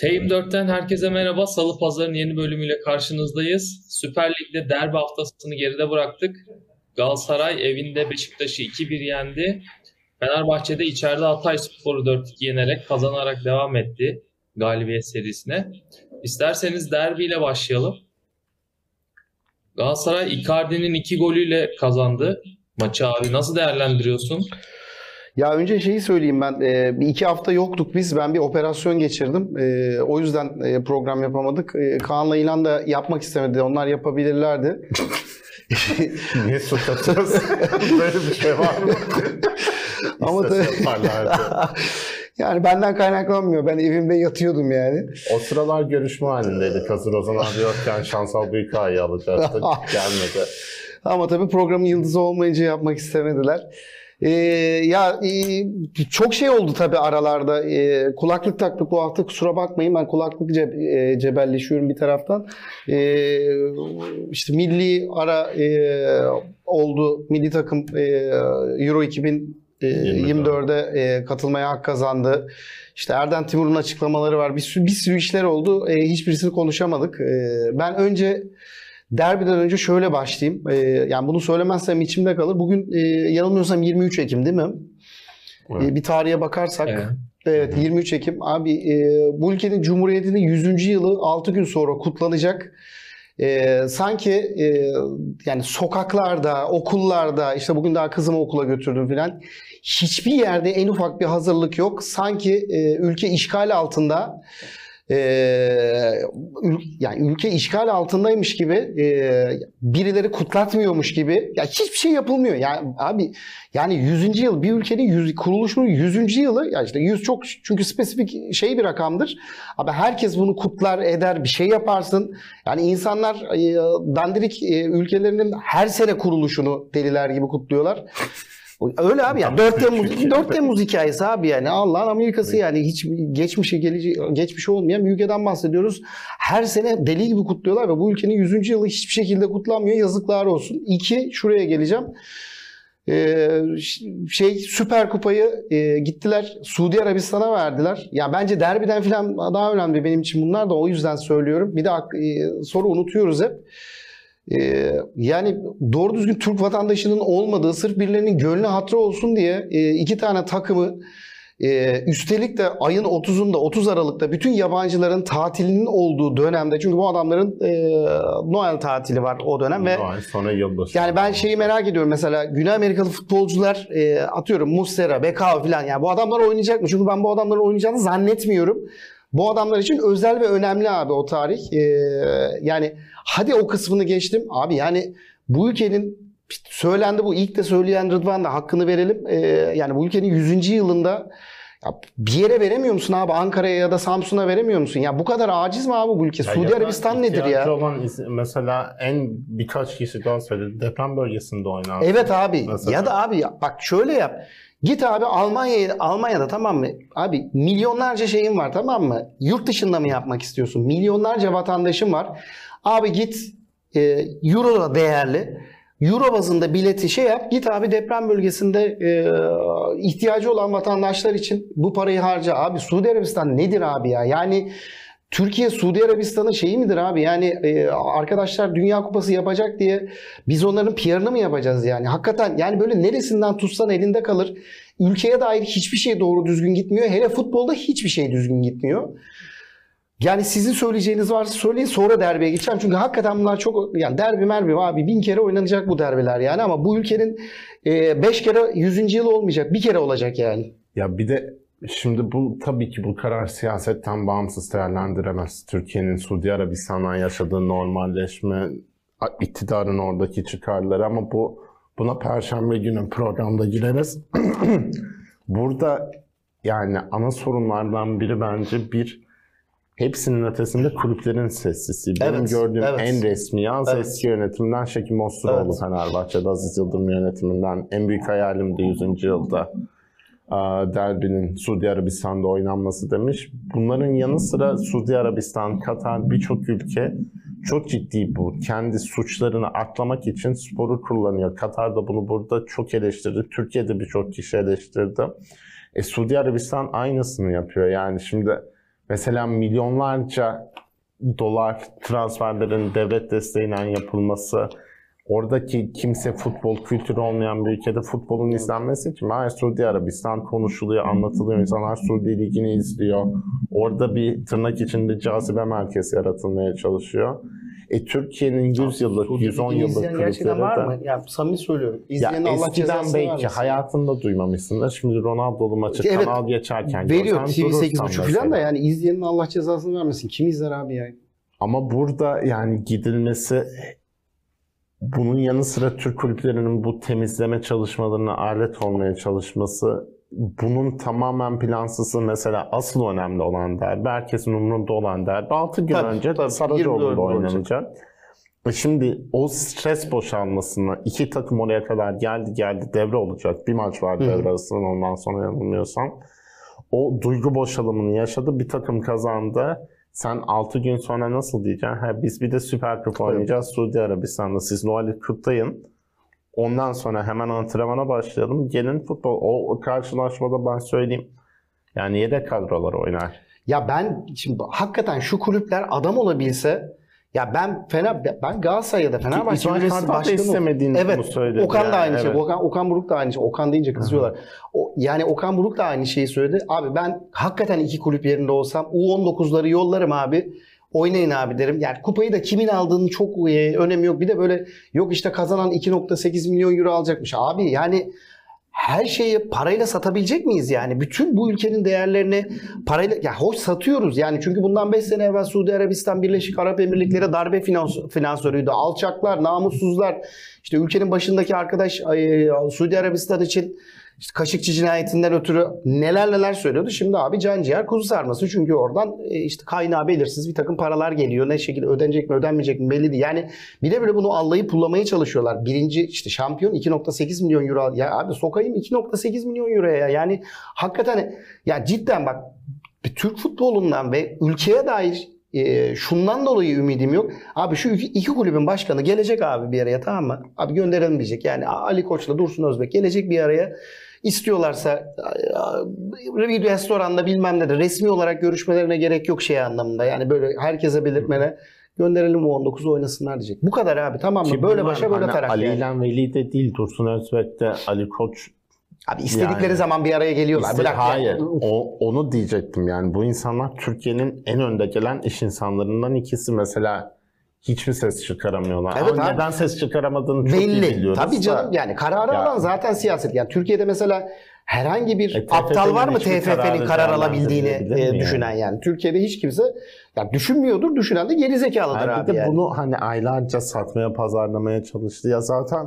Tape 4'ten herkese merhaba. Salı Pazarı'nın yeni bölümüyle karşınızdayız. Süper Lig'de derbi haftasını geride bıraktık. Galatasaray evinde Beşiktaş'ı 2-1 yendi. Fenerbahçe'de içeride Hatay Spor'u 4-2 yenerek, kazanarak devam etti galibiyet serisine. İsterseniz derbiyle başlayalım. Galatasaray Icardi'nin 2 golüyle kazandı maçı abi. Nasıl değerlendiriyorsun? Ya önce şeyi söyleyeyim ben. 2 hafta yoktuk biz. Ben bir operasyon geçirdim. O yüzden program yapamadık. Kaan'la İlhan da yapmak istemedi. Onlar yapabilirlerdi. Niye susatacağız? Böyle bir şey var mı? Ama yani benden kaynaklanmıyor. Ben evimde yatıyordum yani. O sıralar görüşme halindeydik. Hazır Ozan abi yokken şansal bir hikaye alacaktık. Gelmedi. Ama tabii programın yıldızı olmayınca yapmak istemediler. Çok şey oldu tabii aralarda. Kulaklık taktık bu hafta, kusura bakmayın, ben kulaklık cebelleşiyorum bir taraftan. İşte milli ara oldu, milli takım Euro 2024'e katılmaya hak kazandı. İşte Erden Timur'un açıklamaları var, bir sürü işler oldu, hiçbirisini konuşamadık. Ben önce derbiden önce şöyle başlayayım. Yani bunu söylemezsem içimde kalır. Bugün yanılmıyorsam 23 Ekim değil mi? Evet. Bir tarihe bakarsak. Evet, 23 Ekim. Abi bu ülkenin Cumhuriyeti'nin 100. yılı 6 gün sonra kutlanacak. Sanki yani sokaklarda, okullarda, işte bugün daha kızımı okula götürdüm filan. Hiçbir yerde en ufak bir hazırlık yok. Sanki ülke işgal altında. Yani ülke işgal altındaymış gibi, birileri kutlatmıyormuş gibi, ya hiçbir şey yapılmıyor. Yani abi, yani 100. yıl, bir ülkenin kuruluşunun 100. yılı, ya işte 100 çok çünkü spesifik şey bir rakamdır. Abi herkes bunu kutlar eder, bir şey yaparsın. Yani insanlar dandirik ülkelerinin her sene kuruluşunu deliler gibi kutluyorlar. Öyle abi yani. 4 Temmuz hikayesi abi yani. Allah'ın Amerika'sı yani. Hiç geçmişi olmayan bir ülkeden bahsediyoruz. Her sene deli gibi kutluyorlar ve bu ülkenin 100. yılı hiçbir şekilde kutlanmıyor. Yazıklar olsun. 2, şuraya geleceğim. Süper Kupayı gittiler Suudi Arabistan'a verdiler. Ya bence derbiden falan daha önemli benim için bunlar da, o yüzden söylüyorum. Bir de sonra unutuyoruz hep. Yani doğru düzgün Türk vatandaşının olmadığı, sırf birilerinin gönlü hatıra olsun diye 2 tane takımı, üstelik de ayın 30'unda, 30 Aralık'ta bütün yabancıların tatilinin olduğu dönemde, çünkü bu adamların Noel tatili var o dönem ve sonra yılbaşı. Yani ben şeyi merak ediyorum mesela, Güney Amerikalı futbolcular, atıyorum Muslera, Bekao falan, yani bu adamlar oynayacak mı? Çünkü ben bu adamların oynayacağını zannetmiyorum. Bu adamlar için özel ve önemli abi o tarih. Yani hadi o kısmını geçtim. Abi yani bu ülkenin, söylendi bu, ilk de söyleyen Rıdvan da, hakkını verelim. Yani bu ülkenin 100. yılında ya bir yere veremiyor musun abi? Ankara'ya ya da Samsun'a veremiyor musun? Ya bu kadar aciz mi abi bu ülke? Ya Suudi Arabistan nedir ya? Olan mesela birkaç kişi daha söyledi. Deprem bölgesinde oynar. Evet abi. Mesela. Ya da abi bak şöyle yap. Git abi Almanya'da, tamam mı? Abi milyonlarca şeyin var, tamam mı? Yurt dışında mı yapmak istiyorsun? Milyonlarca vatandaşın var. Abi git, euro da değerli. Euro bazında bileti şey yap. Git abi deprem bölgesinde ihtiyacı olan vatandaşlar için bu parayı harca. Abi Suudi Arabistan nedir abi ya? Yani Türkiye Suudi Arabistan'ın şeyi midir abi? Yani arkadaşlar Dünya Kupası yapacak diye biz onların PR'ını mı yapacağız yani? Hakikaten yani böyle neresinden tutsan elinde kalır. Ülkeye dair hiçbir şey doğru düzgün gitmiyor. Hele futbolda hiçbir şey düzgün gitmiyor. Yani sizin söyleyeceğiniz varsa söyleyin, sonra derbiye geçeceğim. Çünkü hakikaten bunlar çok, yani derbi abi 1000 kere oynanacak bu derbiler yani, ama bu ülkenin 5 kere 100. yılı olmayacak. 1 kere olacak yani. Ya bir de şimdi bu, tabii ki bu karar siyasetten bağımsız değerlendiremez. Türkiye'nin Suudi Arabistan'dan yaşadığı normalleşme, iktidarın oradaki çıkarları, ama buna Perşembe günü programda gireriz. Burada yani ana sorunlardan biri bence hepsinin ötesinde kulüplerin sessizliği. Benim gördüğüm en resmi yaz eski yönetimden Şeki Mosturoğlu Fenerbahçe'de, Aziz Yıldırım yönetiminden, en büyük hayalimdi 100. yılda derbinin Suudi Arabistan'da oynanması demiş. Bunların yanı sıra Suudi Arabistan, Katar, birçok ülke çok ciddi bu. Kendi suçlarını atlamak için sporu kullanıyor. Katar'da bunu burada çok eleştirdi. Türkiye'de birçok kişi eleştirdi. Suudi Arabistan aynısını yapıyor. Yani şimdi mesela milyonlarca dolar transferlerin devlet desteğiyle yapılması, oradaki kimse futbol kültürü olmayan bir ülkede futbolun izlenmesi için her Suudi Arabistan konuşuluyor, anlatılıyor. İnsanlar Suudi Ligi'ni izliyor. Orada bir tırnak içinde cazibe merkezi yaratılmaya çalışıyor. Türkiye'nin 100 yıllık, 110 yıllık gerçekten var mı? Ya samimi söylüyorum. İzleyen ya, Allah cezasını belki vermesin. Hayatında duymamışsındır. Şimdi Ronaldo'lu maçı evet, kanal geçerken veriyor TV 8.5 falan da yani izleyenin Allah cezasını vermesin. Kim izler abi ya? Ama burada yani gidilmesi, bunun yanı sıra Türk kulüplerinin bu temizleme çalışmalarına alet olmaya çalışması, bunun tamamen plansızı mesela asıl önemli olan derbi, herkesin umurunda olan derbi 6 gün önce Saracoğlu'da oynanacak. Şimdi o stres boşalmasına, iki takım oraya kadar geldi devre olacak. Bir maç var devre arasında, ondan sonra yanılmıyorsam. O duygu boşalımını yaşadı, bir takım kazandı. Sen 6 gün sonra nasıl diyeceksin? Ha, biz bir de Süper Kupa oynayacağız Suudi Arabistan'da. Siz Noel'i kutlayın. Ondan sonra hemen antrenmana başlayalım. Gelin futbol. O karşılaşmada ben söyleyeyim. Yani yedek kadrolar oynar. Ya ben şimdi hakikaten şu kulüpler adam olabilse, ya ben Galatasaray'da Fenerbahçe Üniversitesi başkanı. Evet. Okan yani, da aynı şey. Okan Buruk da aynı şey. Okan deyince kızıyorlar. Yani Okan Buruk da aynı şeyi söyledi. Abi ben hakikaten iki kulüp yerinde olsam U19'ları yollarım abi. Oynayın abi derim. Yani kupayı da kimin aldığının çok önemi yok. Bir de böyle yok işte kazanan 2.8 milyon euro alacakmış. Abi yani her şeyi parayla satabilecek miyiz yani? Bütün bu ülkenin değerlerini parayla hoş satıyoruz yani. Çünkü bundan 5 sene evvel Suudi Arabistan Birleşik Arap Emirlikleri'ne darbe finansörüydü. Alçaklar, namussuzlar. İşte ülkenin başındaki arkadaş Suudi Arabistan için İşte Kaşıkçı cinayetinden ötürü neler söylüyordu. Şimdi abi can ciğer kuzu sarması. Çünkü oradan işte kaynağı belirsiz bir takım paralar geliyor. Ne şekilde ödenecek mi ödenmeyecek mi belli değil. Yani bile bile bunu allayıp pullamaya çalışıyorlar. Birinci işte şampiyon 2.8 milyon euro. Ya abi sokayım 2.8 milyon euroya. Yani hakikaten ya cidden bak Türk futbolundan ve ülkeye dair şundan dolayı ümidim yok. Abi şu iki kulübün başkanı gelecek abi bir araya, tamam mı? Abi gönderilmeyecek. Yani Ali Koç'la Dursun Özbek gelecek bir araya. İstiyorlarsa bir restoranda bilmem ne de resmi olarak görüşmelerine gerek yok şey anlamında. Yani böyle herkese belirtmene gönderelim o 19'u oynasınlar diyecek. Bu kadar abi, tamam mı? Ki böyle başa böyle taraf. Ali İlhan Veli de değil, Dursun Özbek de, Ali Koç. Abi istedikleri yani, zaman bir araya geliyorlar. Hayır. Onu diyecektim yani. Bu insanlar Türkiye'nin en önde gelen iş insanlarından ikisi mesela. Hiç mi ses çıkaramıyorlar? Evet, neden ses çıkaramadığını çok belli, iyi biliyoruz. Tabii canım yani kararı alan zaten siyaset. Yani Türkiye'de mesela herhangi bir aptal var mı TFF'nin karar alabildiğini düşünen yani? Türkiye'de hiç kimse yani düşünmüyordur. Düşünen de gerizekalıdır abi. Bir de yani bunu hani aylarca satmaya, pazarlamaya çalıştı. Ya zaten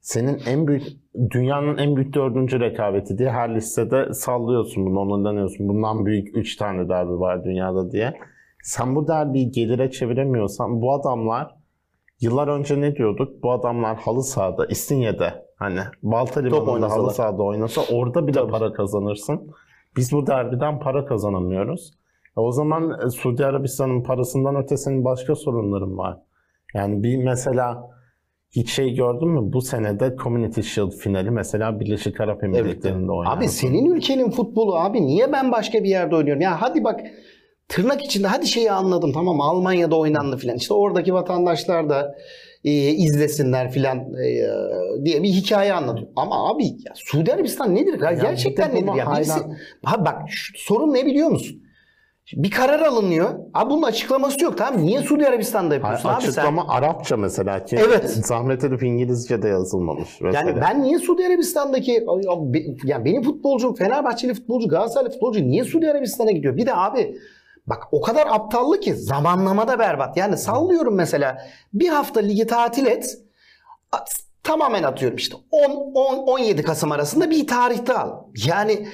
senin en büyük, dünyanın en büyük 4. rekabeti diye her listede sallıyorsun bunu. Onu deniyorsun. Bundan büyük 3 tane derbi var dünyada diye. Sen bu derbiyi gelire çeviremiyorsan, bu adamlar yıllar önce ne diyorduk? Bu adamlar halı sahada, İstinye'de, hani Balta Limanı'nda halı sahada oynasa orada bile para kazanırsın. Biz bu derbiden para kazanamıyoruz. O zaman Suudi Arabistan'ın parasından öte senin başka sorunların var. Yani bir mesela hiç şey gördün mü? Bu senede Community Shield finali mesela Birleşik Arap Emirlikleri'nde oynandı. Abi senin ülkenin futbolu abi, niye ben başka bir yerde oynuyorum? Ya hadi bak tırnak içinde hadi şeyi anladım, tamam Almanya'da oynandı filan, işte oradaki vatandaşlar da izlesinler filan diye bir hikaye anlatıyor. Ama abi ya, Suudi Arabistan nedir? Ya gerçekten nedir? Ya? Birisi, ha bak sorun ne biliyor musun? Bir karar alınıyor. Abi bunun açıklaması yok, tamam. Niye Suudi Arabistan'da yapıyorsun? Hayır, abi açıklama sen Arapça mesela ki evet, zahmet edip İngilizce'de yazılmamış. Mesela. Yani ben niye Suudi Arabistan'daki, yani benim futbolcum, Fenerbahçeli futbolcu, Galatasaraylı futbolcu niye Suudi Arabistan'a gidiyor? Bir de abi bak o kadar aptallı ki zamanlama da berbat. Yani sallıyorum mesela bir hafta ligi tatil et, tamamen atıyorum işte 10-17 Kasım arasında bir tarihte al. Yani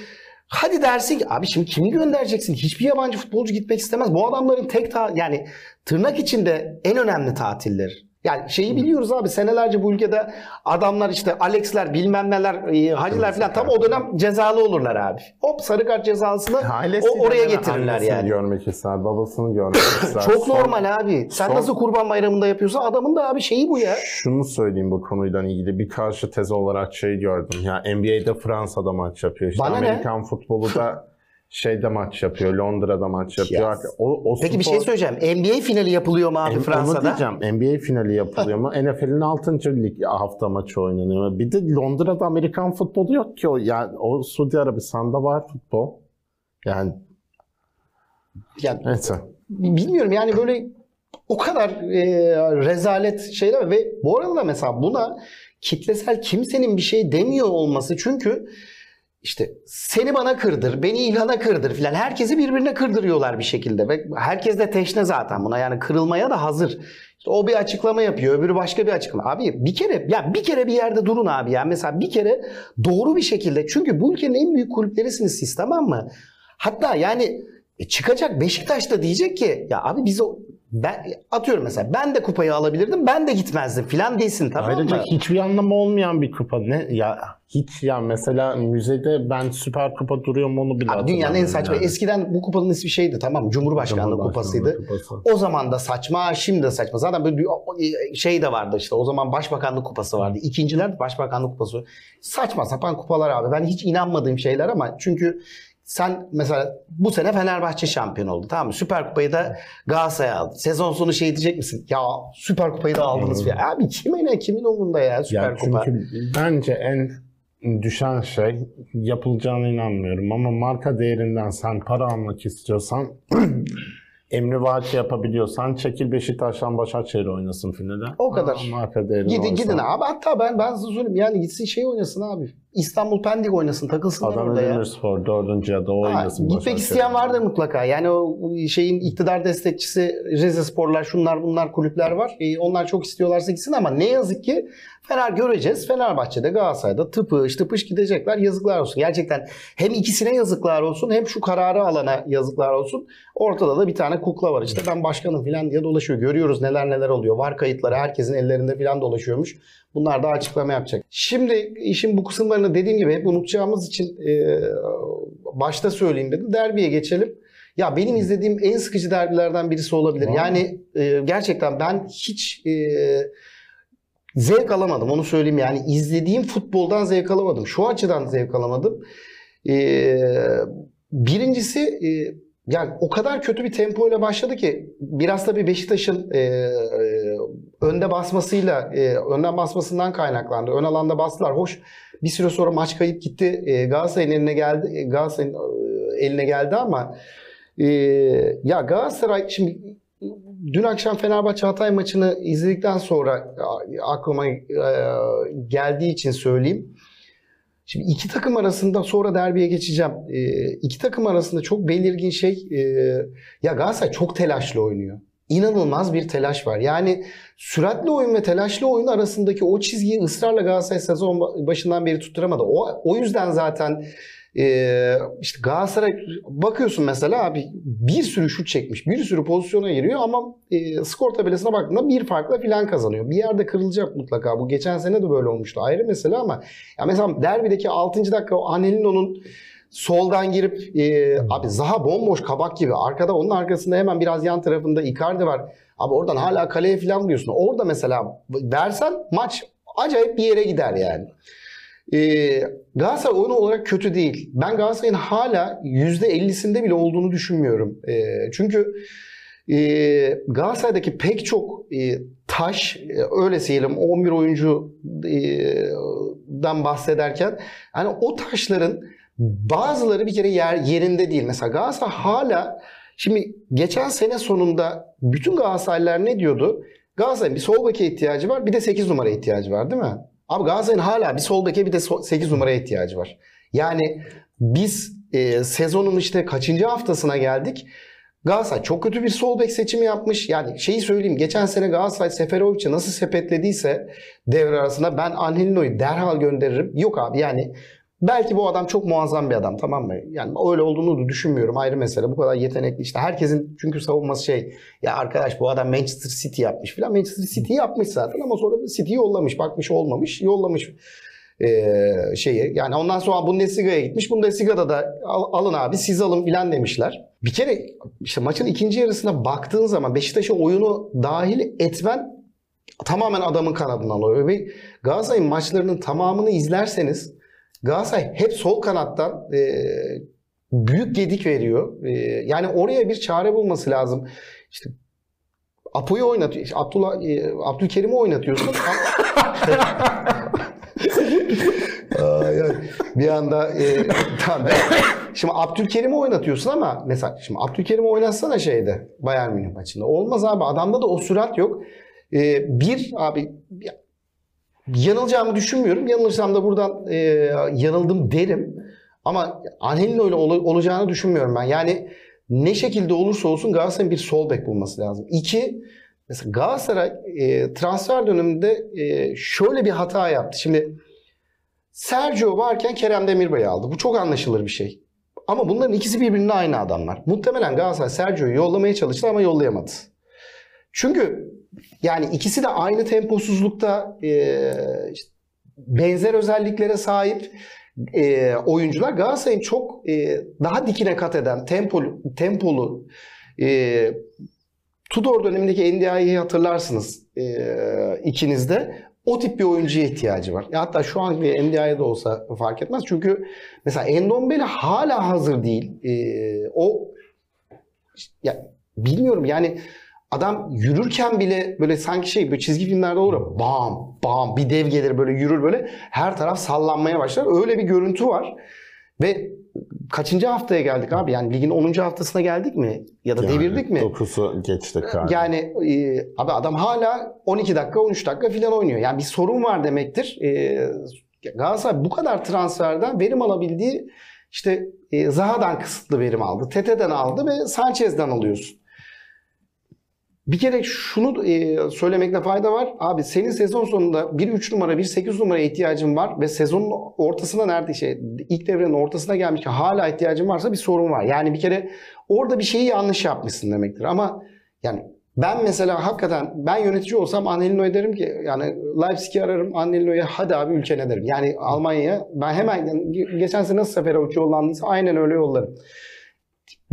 hadi dersin ki abi şimdi kimi göndereceksin? Hiçbir yabancı futbolcu gitmek istemez. Bu adamların tek yani tırnak içinde en önemli tatilleri. Yani şeyi biliyoruz abi, senelerce bu ülkede adamlar işte Alex'ler bilmem neler, Hacılar falan tam o dönem cezalı olurlar abi. Hop sarı kart cezasını oraya getirirler yani. Görmek ister, babasını görmek ister. Çok normal abi. Sen nasıl Kurban Bayramı'nda yapıyorsan adamın da abi şeyi bu ya. Şunu söyleyeyim bu konuyla ilgili bir karşı tez olarak şey gördüm. Ya NBA'de Fransa'da maç yapıyor. İşte Amerikan futbolu da şeyde maç yapıyor, Londra'da maç yapıyor. Yes. Peki bir şey söyleyeceğim. NBA finali yapılıyor mu abi Fransa'da? Onu diyeceğim. NBA finali yapılıyor mu? NFL'in 6. lig hafta maçı oynanıyor. Bir de Londra'da Amerikan futbolu yok ki o. Yani o Suudi Arabistan'da var futbol. Yani neyse. Bilmiyorum yani böyle o kadar rezalet şeyler ve bu arada mesela buna kitlesel kimsenin bir şey demiyor olması, çünkü İşte seni bana kırdır, beni İlhan'a kırdır filan. Herkesi birbirine kırdırıyorlar bir şekilde. Ve herkes de teşne zaten buna. Yani kırılmaya da hazır. İşte o bir açıklama yapıyor, öbürü başka bir açıklama. Abi bir kere bir yerde durun abi ya. Mesela bir kere doğru bir şekilde. Çünkü bu ülkenin en büyük kulüplerisiniz siz, tamam mı? Hatta yani çıkacak Beşiktaş da diyecek ki ya abi biz o... Ben atıyorum mesela, ben de kupayı alabilirdim, ben de gitmezdim filan değilsin, tamam mı? Ayrıca hiçbir anlamı olmayan bir kupa, ne ya hiç ya, mesela müzede ben Süper Kupa duruyorum, onu bile abi dünyanın en saçma yani. Eskiden bu kupanın ismi şeydi, tamam, Cumhurbaşkanlığı kupasıydı. O zaman da saçma, şimdi de saçma. Zaten böyle şey de vardı işte, o zaman Başbakanlık kupası vardı. İkinciler Başbakanlık kupası. Saçma sapan kupalar abi. Ben hiç inanmadığım şeyler ama çünkü sen mesela bu sene Fenerbahçe şampiyon oldu, tamam mı? Süper Kupayı da Galatasaray'a aldı. Sezon sonu şey diyecek misin? Ya Süper Kupayı da aldınız ya. Abi kime ne, kimin umurunda ya Süper Kupa? Çünkü bence en düşen şey, yapılacağına inanmıyorum ama marka değerinden sen para almak istiyorsan emrivaki yapabiliyorsan çekil Beşiktaş'tan Başakşehir'e oynasın finalde. O kadar. Marka değeri gidin abi, hatta ben üzülüm yani, gitsin şey oynasın abi. İstanbul Pendik oynasın, takılsınlar orada ya. Adana Demirspor 4. ya da oynasın. Gitmek isteyen vardır mutlaka. Yani o şeyin iktidar destekçisi Rizesporlar, şunlar bunlar kulüpler var. Onlar çok istiyorlarsa gitsin ama ne yazık ki göreceğiz. Fenerbahçe'de, Galatasaray'da tıpış tıpış gidecekler. Yazıklar olsun. Gerçekten hem ikisine yazıklar olsun, hem şu kararı alana yazıklar olsun. Ortada da bir tane kukla var. İşte ben başkanım falan diye dolaşıyor. Görüyoruz neler oluyor. Var kayıtları herkesin ellerinde falan dolaşıyormuş. Bunlar da açıklama yapacak. Şimdi işin bu kısımlarını dediğim gibi hep unutacağımız için başta söyleyeyim dedim. Derbiye geçelim. Ya benim izlediğim en sıkıcı derbilerden birisi olabilir. Wow. Yani gerçekten ben hiç zevk alamadım. Onu söyleyeyim yani. İzlediğim futboldan zevk alamadım. Şu açıdan zevk alamadım. Birincisi... Yani o kadar kötü bir tempoyla başladı ki biraz da bir Beşiktaş'ın önden basmasından kaynaklandı. Ön alanda bastılar. Hoş, bir süre sonra maç kayıp gitti. Galatasaray'ın eline geldi ama ya Galatasaray, şimdi dün akşam Fenerbahçe Hatay maçını izledikten sonra aklıma geldiği için söyleyeyim. Şimdi iki takım arasında, sonra derbiye geçeceğim. İki takım arasında çok belirgin şey, ya Galatasaray çok telaşlı oynuyor. İnanılmaz bir telaş var. Yani süratli oyun ve telaşlı oyun arasındaki o çizgiyi ısrarla Galatasaray sezon başından beri tutturamadı. O yüzden zaten işte Galatasaray bakıyorsun mesela abi, bir sürü şut çekmiş, bir sürü pozisyona giriyor ama skor tabelasına baktığında bir farkla filan kazanıyor. Bir yerde kırılacak mutlaka. Bu geçen sene de böyle olmuştu. Ayrı mesele ama ya mesela derbideki 6. dakika Anelino'nun soldan girip abi Zaha bomboş kabak gibi. Arkada, onun arkasında hemen biraz yan tarafında Icardi var. Abi oradan hala kaleye filan diyorsun. Orada mesela versen maç acayip bir yere gider yani. Galatasaray oyunu olarak kötü değil. Ben Galatasaray'ın hala %50'sinde bile olduğunu düşünmüyorum. Çünkü Galatasaray'daki pek çok taş, öyle söyleyelim 11 oyuncudan bahsederken hani o taşların bazıları bir kere yerinde değil. Mesela Galatasaray hala, şimdi geçen sene sonunda bütün Galatasaraylılar ne diyordu? Galatasaray'ın bir sol beke ihtiyacı var, bir de 8 numaraya ihtiyacı var, değil mi? Abi Galatasaray'ın hala bir sol beke, bir de 8 numaraya ihtiyacı var. Yani biz sezonun işte kaçıncı haftasına geldik? Galatasaray çok kötü bir sol bek seçimi yapmış. Yani şeyi söyleyeyim, geçen sene Galatasaray Seferovic'i nasıl sepetlediyse devre arasında, ben Anelino'yu derhal gönderirim. Yok abi yani, belki bu adam çok muazzam bir adam, tamam mı? Yani öyle olduğunu da düşünmüyorum, ayrı mesele. Bu kadar yetenekli işte herkesin, çünkü savunması şey ya arkadaş, bu adam Manchester City yapmış filan. Manchester City yapmış zaten ama sonra City'yi yollamış, bakmış olmamış, yollamış şeyi. Yani ondan sonra Bundesliga'ya gitmiş. Bundesliga'da da alın abi, siz alın filan demişler. Bir kere işte maçın ikinci yarısına baktığın zaman Beşiktaş'a oyunu dahil etmen tamamen adamın kanadından oluyor. Ve Galatasaray'ın maçlarının tamamını izlerseniz Galatasaray hep sol kanattan büyük gedik veriyor. Yani oraya bir çare bulması lazım. İşte Apo'yu oynatıyor. İşte Abdülkerim'i oynatıyorsun. Bir anda tamam. Şimdi Abdülkerim'i oynatıyorsun ama mesela şimdi Abdülkerim'i oynatsana şeyde, Bayern Münih maçında. Olmaz abi. Adamda da o sürat yok. Yanılacağımı düşünmüyorum. Yanılırsam da buradan yanıldım derim. Ama Anelino öyle olacağını düşünmüyorum ben. Yani ne şekilde olursa olsun Galatasaray'ın bir sol bek bulması lazım. İki, mesela Galatasaray transfer döneminde şöyle bir hata yaptı. Şimdi Sergio varken Kerem Demirbay'ı aldı. Bu çok anlaşılır bir şey. Ama bunların ikisi birbirine aynı adamlar. Muhtemelen Galatasaray Sergio'yu yollamaya çalıştı ama yollayamadı. Çünkü yani ikisi de aynı temposuzlukta, benzer özelliklere sahip oyuncular. Galatasaray'ın çok daha dikine kat eden, tempolu Tudor dönemindeki NDI'yi hatırlarsınız ikiniz de. O tip bir oyuncuya ihtiyacı var. Hatta şu an bir NDI'de olsa fark etmez. Çünkü mesela Ndombélé hala hazır değil. Bilmiyorum yani adam yürürken bile böyle sanki şey, böyle çizgi filmlerde olur ya, bam bam bir dev gelir böyle yürür, böyle her taraf sallanmaya başlar. Öyle bir görüntü var. Ve kaçıncı haftaya geldik abi? Yani ligin 10. haftasına geldik mi? Ya da yani devirdik mi? 9'u geçtik abi. Yani abi adam hala 12 dakika 13 dakika filan oynuyor. Yani bir sorun var demektir. Galatasaray bu kadar transferden verim alabildiği, işte Zaha'dan kısıtlı verim aldı. Tete'den aldı ve Sanchez'den alıyorsun. Bir kere şunu söylemekte fayda var. Abi senin sezon sonunda bir 3 numara, bir 8 numaraya ihtiyacın var ve sezonun ortasına ilk devrenin ortasına gelmiş ki hala ihtiyacın varsa bir sorun var. Yani bir kere orada bir şeyi yanlış yapmışsın demektir. Ama yani ben mesela hakikaten ben yönetici olsam Anelino'ya derim ki, yani Leipzig'i ararım, Anelino'ya hadi abi ülkene derim. Yani Almanya'ya ben hemen, yani geçen sene nasıl sefere uç yollandıysa aynen öyle yollarım.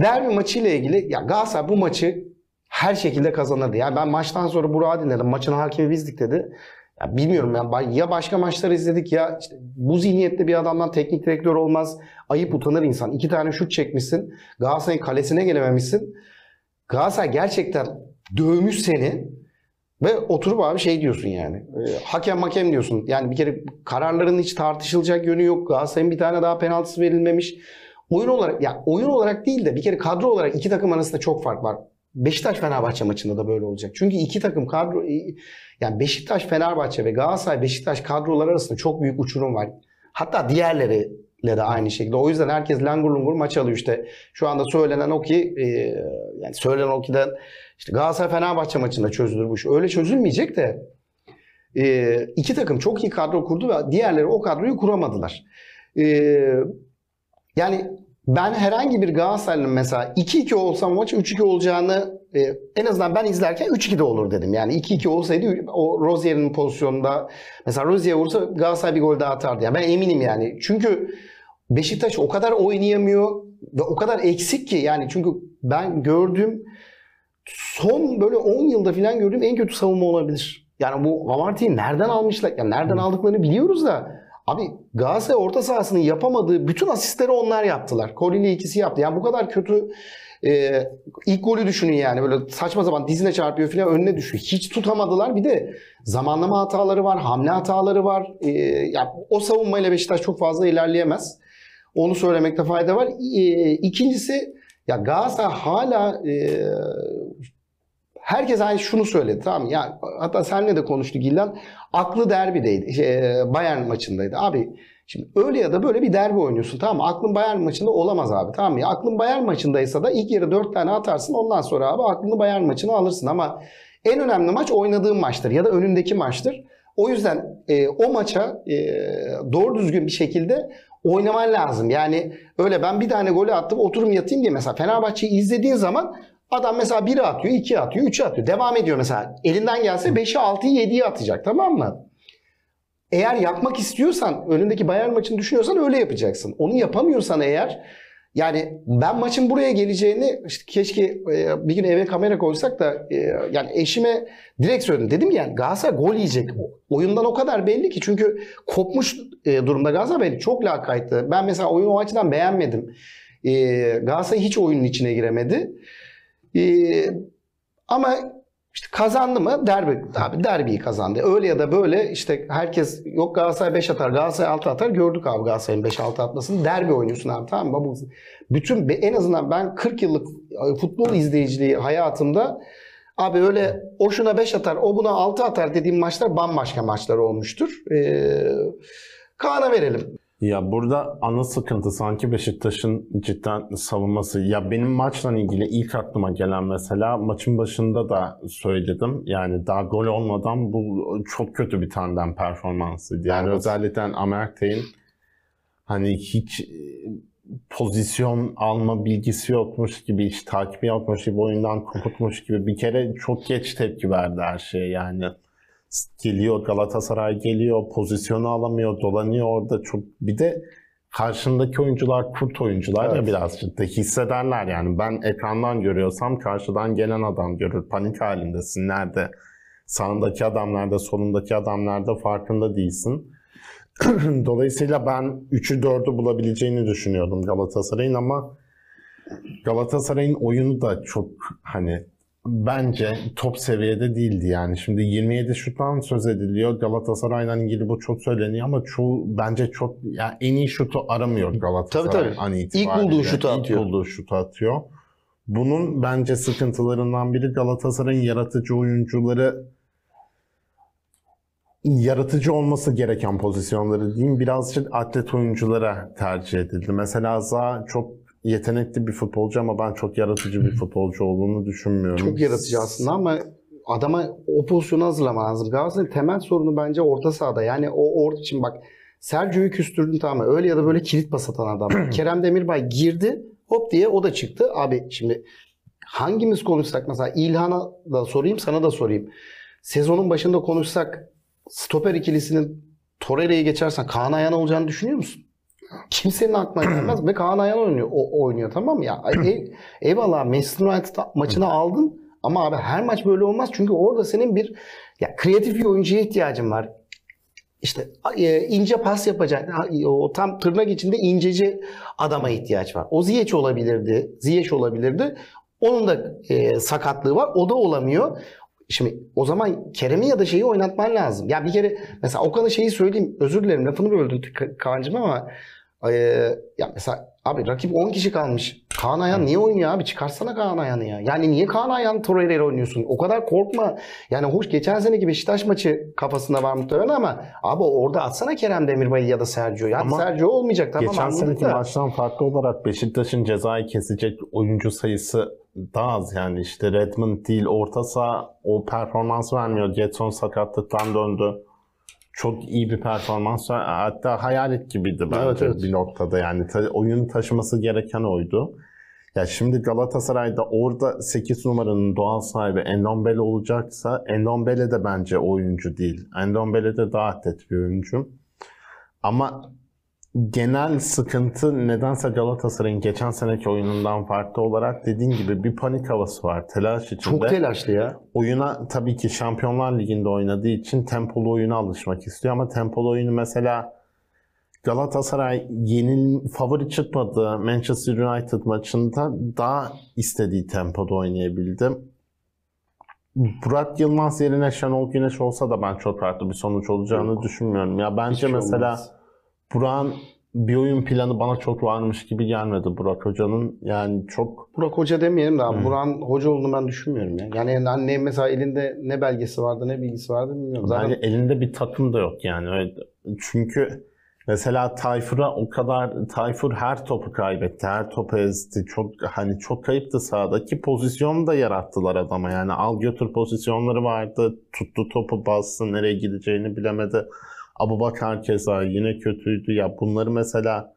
Derbi maçıyla ilgili ya Galatasaray bu maçı her şekilde kazanırdı. Yani ben maçtan sonra Burak'ı dinledim. Maçın hakemi bizdik dedi. Ya bilmiyorum yani, ya başka maçları izledik ya işte bu zihniyette bir adamdan teknik direktör olmaz. Ayıp, utanır insan. 2 tane şut çekmişsin. Galatasaray'ın kalesine gelememişsin. Galatasaray gerçekten dövmüş seni ve oturup abi şey diyorsun yani. Hakem makem diyorsun. Yani bir kere kararların hiç tartışılacak yönü yok. Galatasaray'ın bir tane daha penaltısı verilmemiş. Oyun olarak değil de bir kere kadro olarak iki takım arasında çok fark var. Beşiktaş-Fenerbahçe maçında da böyle olacak. Çünkü iki takım kadro, yani Beşiktaş-Fenerbahçe ve Galatasaray-Beşiktaş kadrolar arasında çok büyük uçurum var. Hatta diğerleriyle de aynı şekilde. O yüzden herkes langur lungur maç alıyor işte. Şu anda söylenen o ki, yani söylenen o ki de işte Galatasaray-Fenerbahçe maçında çözülür bu iş. Öyle çözülmeyecek de iki takım çok iyi kadro kurdu ve diğerleri o kadroyu kuramadılar. Yani ben herhangi bir Galatasaray'ın mesela 2-2 olsam maç 3-2 olacağını en azından ben izlerken 3-2 de olur dedim. Yani 2-2 olsaydı o Rozier'in pozisyonunda mesela Rozier vursa Galatasaray bir gol daha atardı. Yani ben eminim yani. Çünkü Beşiktaş o kadar oynayamıyor ve o kadar eksik ki yani, çünkü ben gördüğüm son böyle 10 yılda falan gördüğüm en kötü savunma olabilir. Yani bu Vamarty'yi nereden almışlar? Yani nereden aldıklarını biliyoruz da. Abi Galatasaray orta sahasının yapamadığı bütün asistleri onlar yaptılar. Kolini ikisi yaptı. Yani bu kadar kötü ilk golü düşünün yani. Böyle saçma zaman dizine çarpıyor falan, önüne düşüyor. Hiç tutamadılar. Bir de zamanlama hataları var. Hamle hataları var. Yani o savunmayla Beşiktaş çok fazla ilerleyemez. Onu söylemekte fayda var. İkincisi ya Galatasaray hala herkes aynı şunu söyledi, tamam mı? Yani, hatta seninle de konuştuk İlhan. Aklı derbideydi. Bayern maçındaydı. Abi şimdi öyle ya da böyle bir derbi oynuyorsun, tamam mı? Aklın Bayern maçında olamaz abi, tamam mı? Ya, aklın Bayern maçındaysa da ilk yarı 4 tane atarsın. Ondan sonra abi aklını Bayern maçına alırsın. Ama en önemli maç oynadığın maçtır ya da önündeki maçtır. O yüzden o maça doğru düzgün bir şekilde oynaman lazım. Yani öyle ben bir tane golü attım oturum yatayım diye mesela Fenerbahçe'yi izlediğin zaman adam mesela 1'i atıyor, 2'yi atıyor, 3'ü atıyor. Devam ediyor mesela. Elinden gelse 5'i, 6'yı, 7'yi atacak, tamam mı? Eğer yapmak istiyorsan, önündeki Bayern maçını düşünüyorsan öyle yapacaksın. Onu yapamıyorsan eğer, yani ben maçın buraya geleceğini, işte keşke bir gün eve kamera koysak da yani eşime direkt söyledim. Dedim yani Galatasaray gol yiyecek. Oyundan o kadar belli ki, çünkü kopmuş durumda Galatasaray, çok lakayttı. Ben mesela oyunu o açıdan beğenmedim. Galatasaray hiç oyunun içine giremedi. Ama işte kazandı mı? Derbiyi kazandı. Öyle ya da böyle işte herkes yok Galatasaray 5 atar, Galatasaray 6 atar. Gördük abi Galatasaray'ın 5-6 atmasını. Derbi oynuyorsun abi, tamam mı? Bütün, en azından ben 40 yıllık futbol izleyiciliği hayatımda abi öyle o şuna 5 atar, o buna 6 atar dediğim maçlar bambaşka maçlar olmuştur. Kaan'a verelim. Ya burada ana sıkıntı sanki Beşiktaş'ın cidden savunması. Ya benim maçla ilgili ilk aklıma gelen mesela maçın başında da söyledim. Yani daha gol olmadan bu çok kötü bir tandem performansıydı. Yani evet. Özellikle Amertey'in hani hiç pozisyon alma bilgisi yokmuş gibi, hiç takibi yapmış gibi, oyundan koputmuş gibi. Bir kere çok geç tepki verdi her şeye yani. Geliyor Galatasaray, geliyor, pozisyonu alamıyor, dolanıyor orada çok. Bir de karşındaki oyuncular kurt oyuncular, evet. Ya birazcık da hissederler yani. Ben ekrandan görüyorsam karşıdan gelen adam görür, panik halindesin, nerede sağındaki adam nerede, solundaki adam nerede farkında değilsin. Dolayısıyla ben 3'ü 4'ü bulabileceğini düşünüyordum Galatasaray'ın, ama Galatasaray'ın oyunu da çok hani bence top seviyede değildi yani. Şimdi 27 şuttan söz ediliyor. Galatasaray'la ilgili bu çok söyleniyor ama çoğu bence çok yani en iyi şutu aramıyor Galatasaray. Tabii. An itibariyle. İlk bulduğu şutu atıyor. Bunun bence sıkıntılarından biri Galatasaray'ın yaratıcı oyuncuları, yaratıcı olması gereken pozisyonları diyeyim, birazcık atlet oyunculara tercih edildi. Mesela Zaha çok yetenekli bir futbolcu ama ben çok yaratıcı bir futbolcu olduğunu düşünmüyorum. Çok yaratıcı aslında ama adama o pozisyonu hazırlaman lazım. Galatasaray'ın temel sorunu bence orta sahada. Yani o orta için bak Sergio'yu küstürdün, tamam mı? Öyle ya da böyle kilit pas atan adam. Kerem Demirbay girdi hop diye o da çıktı. Abi şimdi hangimiz konuşsak mesela İlhan'a da sorayım, sana da sorayım. Sezonun başında konuşsak stoper ikilisinin Torreira'yı geçersen Kaan Ayhan olacağını düşünüyor musun? Kimsenin aklına gelmez ve Kaan Ayhan oynuyor, tamam mı ya? Eyvallah Manchester United maçını aldın ama abi her maç böyle olmaz çünkü orada senin bir ya kreatif bir oyuncuya ihtiyacın var. İşte ince pas yapacak, o tam tırnak içinde inceci adama ihtiyaç var. O Ziyech olabilirdi. Onun da sakatlığı var, o da olamıyor. Şimdi o zaman Kerem'i ya da şeyi oynatman lazım. Ya bir kere mesela Okan'a şeyi söyleyeyim, özür dilerim lafını böldüm Kaan'cığım ama ya mesela abi rakip 10 kişi kalmış. Kaan Ayhan niye oynuyor abi? Çıkarsana Kaan Ayhan'ı ya. Yani niye Kaan Ayhan Torreira'yla oynuyorsun? O kadar korkma. Yani hoş geçen seneki Beşiktaş maçı kafasında var muhtemelen ama abi orada atsana Kerem Demirbay'ı ya da Sergio. Yani ama Sergio olmayacak tamam anladık da. Geçen seneki maçtan farklı olarak Beşiktaş'ın cezayı kesecek oyuncu sayısı daha az yani işte Redmond değil, orta saha o performans vermiyor. Jetson sakatlıktan döndü. Çok iyi bir performans, hatta hayalet gibiydi bence evet. Bir noktada yani oyunu taşıması gereken oydu. Ya şimdi Galatasaray'da orada 8 numaranın doğal sahibi Ndombélé olacaksa Ndombélé de bence oyuncu değil. Ndombélé de daha atlet bir oyuncu. Ama genel sıkıntı nedense Galatasaray'ın geçen seneki oyunundan farklı olarak dediğin gibi bir panik havası var. Telaş içinde. Çok telaşlı ya. Oyuna tabii ki Şampiyonlar Ligi'nde oynadığı için tempolu oyuna alışmak istiyor ama tempolu oyunu mesela Galatasaray favori çıkmadığı Manchester United maçında daha istediği tempoda oynayabildi. Burak Yılmaz yerine Şenol Güneş olsa da ben çok farklı bir sonuç olacağını düşünmüyorum. Ya bence şey mesela olmaz. Burak'ın bir oyun planı bana çok varmış gibi gelmedi Burak Hoca'nın. Yani çok... Burak Hoca demeyelim de abi. Burak'ın hoca olduğunu ben düşünmüyorum ya. Yani anne mesela elinde ne belgesi vardı, ne bilgisi vardı bilmiyorum. Zaten... Yani elinde bir takım da yok yani. Öyle. Çünkü mesela Tayfur'a o kadar... Tayfur her topu kaybetti, her topu ezdi. Çok kayıptı sahadaki pozisyonu da yarattılar adama. Yani al götür pozisyonları vardı. Tuttu topu, bastı, nereye gideceğini bilemedi. Abubakar keza yine kötüydü. Ya bunları mesela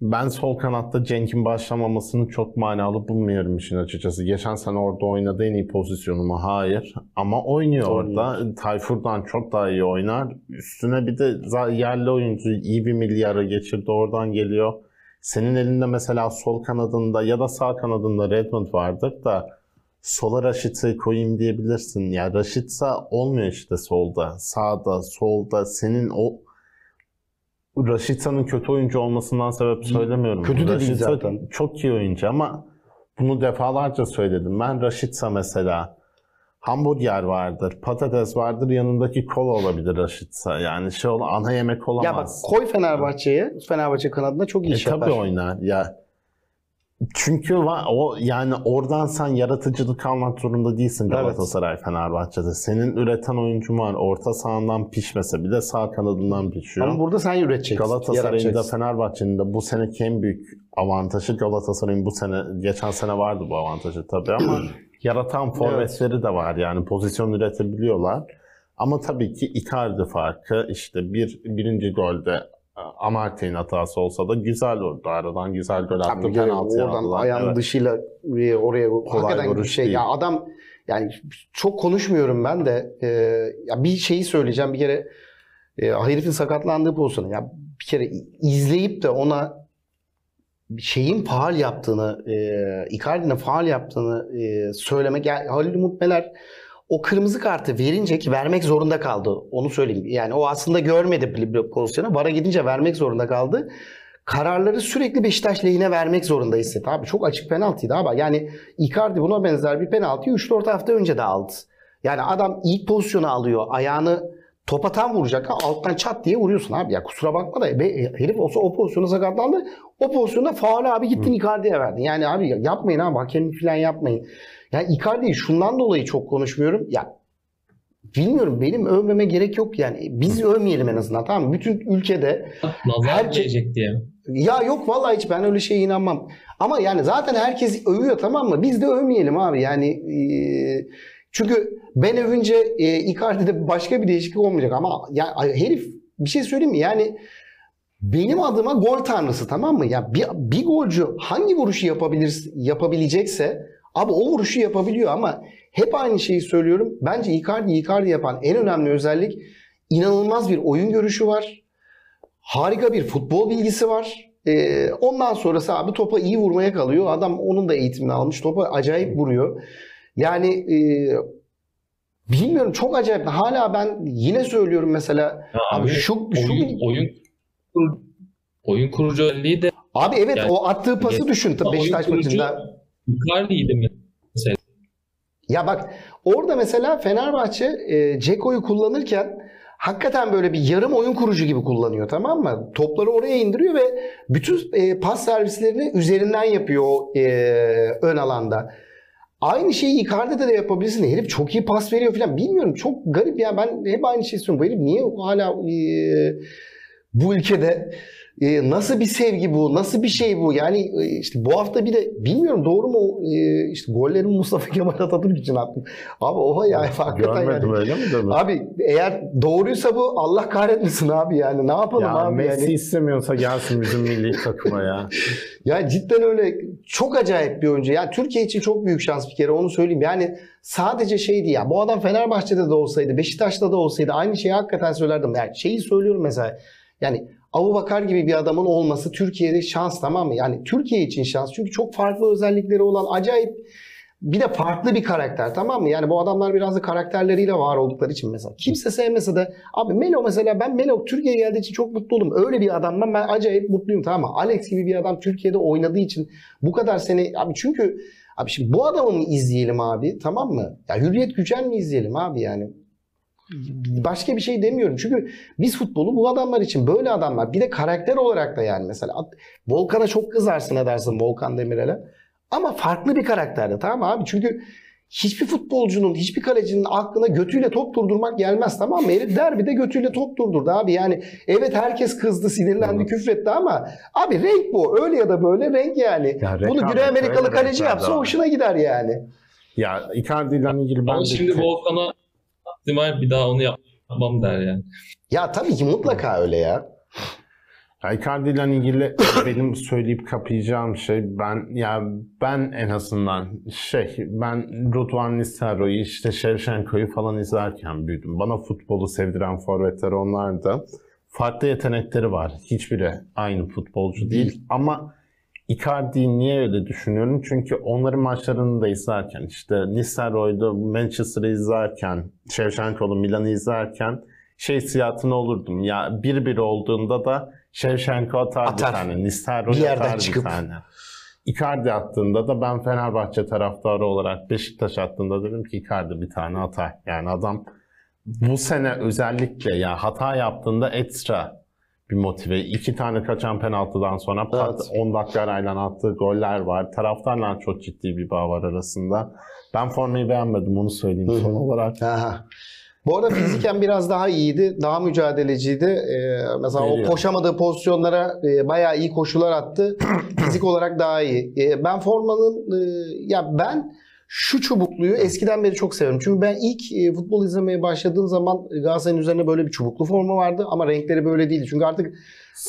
ben sol kanatta Cenk'in başlamamasını çok manalı bulmuyorum işin açıkçası. Geçen sene orada oynadı en iyi pozisyonumu mu? Hayır. Ama oynuyor orada. Tayfur'dan çok daha iyi oynar. Üstüne bir de yerli oyuncu iyi bir milyara geçirdi. Oradan geliyor. Senin elinde mesela sol kanadında ya da sağ kanadında Redmond vardır da sola Raşit'i koyayım diyebilirsin. Ya Raşit sağ olmuyor işte solda. Sağda, solda senin o Rashica kötü oyuncu olmasından sebep söylemiyorum. Kötü de değil zaten. Çok iyi oyuncu ama bunu defalarca söyledim. Ben Rashica mesela hamburger vardır, patates vardır, yanındaki kola olabilir Rashica. Yani şey olan, ana yemek olamaz. Ya bak koy Fenerbahçe'ye, Fenerbahçe kanadında çok iyi şey yapar. Tabii oynar ya. Çünkü o yani oradan sen yaratıcılık almak zorunda değilsin Galatasaray, evet. Fenerbahçe'de. Senin üreten oyuncun var. Orta sahandan pişmese bir de sağ kanadından pişiyor. Ama burada sen üreteceksin. Galatasaray'ın da Fenerbahçe'nin de bu seneki en büyük avantajı, Galatasaray'ın bu sene, geçen sene vardı bu avantajı tabii ama yaratan forvetleri evet. de var. Yani pozisyon üretebiliyorlar. Ama tabii ki Icardi farkı işte birinci golde Amartey'in hatası olsa da güzel oldu. Aradan güzel gol attı. Penaltı oradan aldılar. Ayağın evet. dışıyla oraya hakikaten bir şey. Değil. Ya adam yani çok konuşmuyorum ben de ya bir şeyi söyleyeceğim bir kere herifin sakatlandığı pozisyonu. Ya bir kere izleyip de ona şeyin faal yaptığını, Icardi'nin faal yaptığını söylemek. Yani Halil Umut Meler o kırmızı kartı verince ki vermek zorunda kaldı. Onu söyleyeyim. Yani o aslında görmedi pozisyonu. VAR'a gidince vermek zorunda kaldı. Kararları sürekli Beşiktaş lehine vermek zorunda hissetti. Abi çok açık penaltıydı abi. Yani Icardi buna benzer bir penaltıyı 3-4 hafta önce de aldı. Yani adam ilk pozisyonu alıyor. Ayağını topa tam vuracak. Alttan çat diye vuruyorsun abi. Ya kusura bakma da herif olsa o pozisyona sakatlandı. O pozisyonda faul abi gittin Icardi'ye verdin. Yani abi yapmayın abi. Hakemlik falan yapmayın. Yani Icardi'yi şundan dolayı çok konuşmuyorum. Ya bilmiyorum, benim övmeme gerek yok yani. Biz övmeyelim en azından, tamam mı? Bütün ülkede nazar değecek diye. Ya yok vallahi hiç ben öyle şeye inanmam. Ama yani zaten herkes övüyor, tamam mı? Biz de övmeyelim abi. Yani çünkü ben övünce Icardi'de başka bir değişiklik olmayacak ama ya herif bir şey söyleyeyim mi? Yani benim adıma gol tanrısı, tamam mı? Ya bir golcü hangi vuruşu yapabilecekse abi o vuruşu yapabiliyor ama hep aynı şeyi söylüyorum. Bence Icardi yapan en önemli özellik inanılmaz bir oyun görüşü var. Harika bir futbol bilgisi var. Ondan sonrası abi topa iyi vurmaya kalıyor. Adam onun da eğitimini almış. Topa acayip vuruyor. Yani bilmiyorum, çok acayip. Hala ben yine söylüyorum mesela abi, oyun kurucu özelliği de abi evet yani, o attığı pası yani, düşün Beşiktaş maçında. Icardi'ydi mesela. Ya bak orada mesela Fenerbahçe Dzeko'yu kullanırken hakikaten böyle bir yarım oyun kurucu gibi kullanıyor, tamam mı? Topları oraya indiriyor ve bütün pas servislerini üzerinden yapıyor o ön alanda. Aynı şeyi Icardi'de de yapabilirsin. Herif çok iyi pas veriyor falan. Bilmiyorum, çok garip ya. Ben hep aynı şeyi söylüyorum. Bu herif niye hala bu ülkede nasıl bir sevgi bu? Nasıl bir şey bu? Yani işte bu hafta bir de bilmiyorum doğru mu işte gollerin Mustafa Kemal Atatürk için attım. Abi oha ya hakikaten yani. Öyle mi değil mi? Abi eğer doğruysa bu Allah kahretmesin abi yani. Ne yapalım ya, abi? Messi yani istemiyorsa gelsin bizim milli takıma ya. Ya cidden öyle çok acayip bir oyuncu. Ya Türkiye için çok büyük şans bir kere, onu söyleyeyim. Yani sadece şeydi ya, bu adam Fenerbahçe'de de olsaydı, Beşiktaş'ta da olsaydı aynı şeyi hakikaten söylerdim. Yani şeyi söylüyorum mesela. Yani Abubakar gibi bir adamın olması Türkiye'de şans, tamam mı? Yani Türkiye için şans. Çünkü çok farklı özellikleri olan acayip bir de farklı bir karakter, tamam mı? Yani bu adamlar biraz da karakterleriyle var oldukları için mesela. Kimse sevmese de abi Melo mesela, ben Melo Türkiye'ye geldiği için çok mutlu oldum. Öyle bir adamdan ben acayip mutluyum, tamam mı? Alex gibi bir adam Türkiye'de oynadığı için bu kadar sene abi, çünkü abi şimdi bu adamı mı izleyelim abi, tamam mı? Ya Hürriyet Gücen mi izleyelim abi yani? Başka bir şey demiyorum. Çünkü biz futbolu bu adamlar için, böyle adamlar. Bir de karakter olarak da yani mesela Volkan'a çok kızarsın edersin, Volkan Demirel'e. Ama farklı bir karakterdi, tamam mı abi? Çünkü hiçbir futbolcunun, hiçbir kalecinin aklına götüyle top durdurmak gelmez, tamam mı? Herif derbide götüyle top durdurdu abi. Yani evet herkes kızdı, sinirlendi, küfretti ama abi renk bu. Öyle ya da böyle renk yani. Ya, bunu Güney Amerikalı kaleci yapsa hoşuna gider yani. Ya Icardi'den ilgili ben şimdi Volkan'a bir daha onu yapmam der yani. Ya tabii ki mutlaka öyle ya. Icardi ile ilgili benim söyleyip kapayacağım şey, ben en azından ben Rıdvan Nisaro'yu, işte Şevşenko'yu falan izlerken büyüdüm. Bana futbolu sevdiren forvetler onlardı. Farklı yetenekleri var. Hiçbiri aynı futbolcu değil ama Icardi'yi niye öyle düşünüyorum? Çünkü onların maçlarını da izlerken, işte Nistelrooy'da Manchester'ı izlerken, Şevşenko'lu Milan'ı izlerken hissiyatına olurdum. Ya 1-1 olduğunda da Şevşenko atar bir tane. Nistelrooy bir yerden atar çıkıp bir tane. Icardi attığında da ben Fenerbahçe taraftarı olarak Beşiktaş attığında dedim ki Icardi bir tane atar. Yani adam bu sene özellikle ya hata yaptığında ekstra bir motive. 2 tane kaçan penaltıdan sonra pat, evet. 10 dakika arayla attığı goller var. Taraftarla çok ciddi bir bağ var arasında. Ben formayı beğenmedim, onu söyleyeyim son olarak. Aha. Bu arada fiziken biraz daha iyiydi. Daha mücadeleciydi. Mesela geliyor. O koşamadığı pozisyonlara bayağı iyi koşular attı. Fizik olarak daha iyi. Ben formanın ya ben şu çubukluyu eskiden beri çok severim. Çünkü ben ilk futbol izlemeye başladığım zaman Galatasaray'ın üzerine böyle bir çubuklu forma vardı ama renkleri böyle değildi. Çünkü artık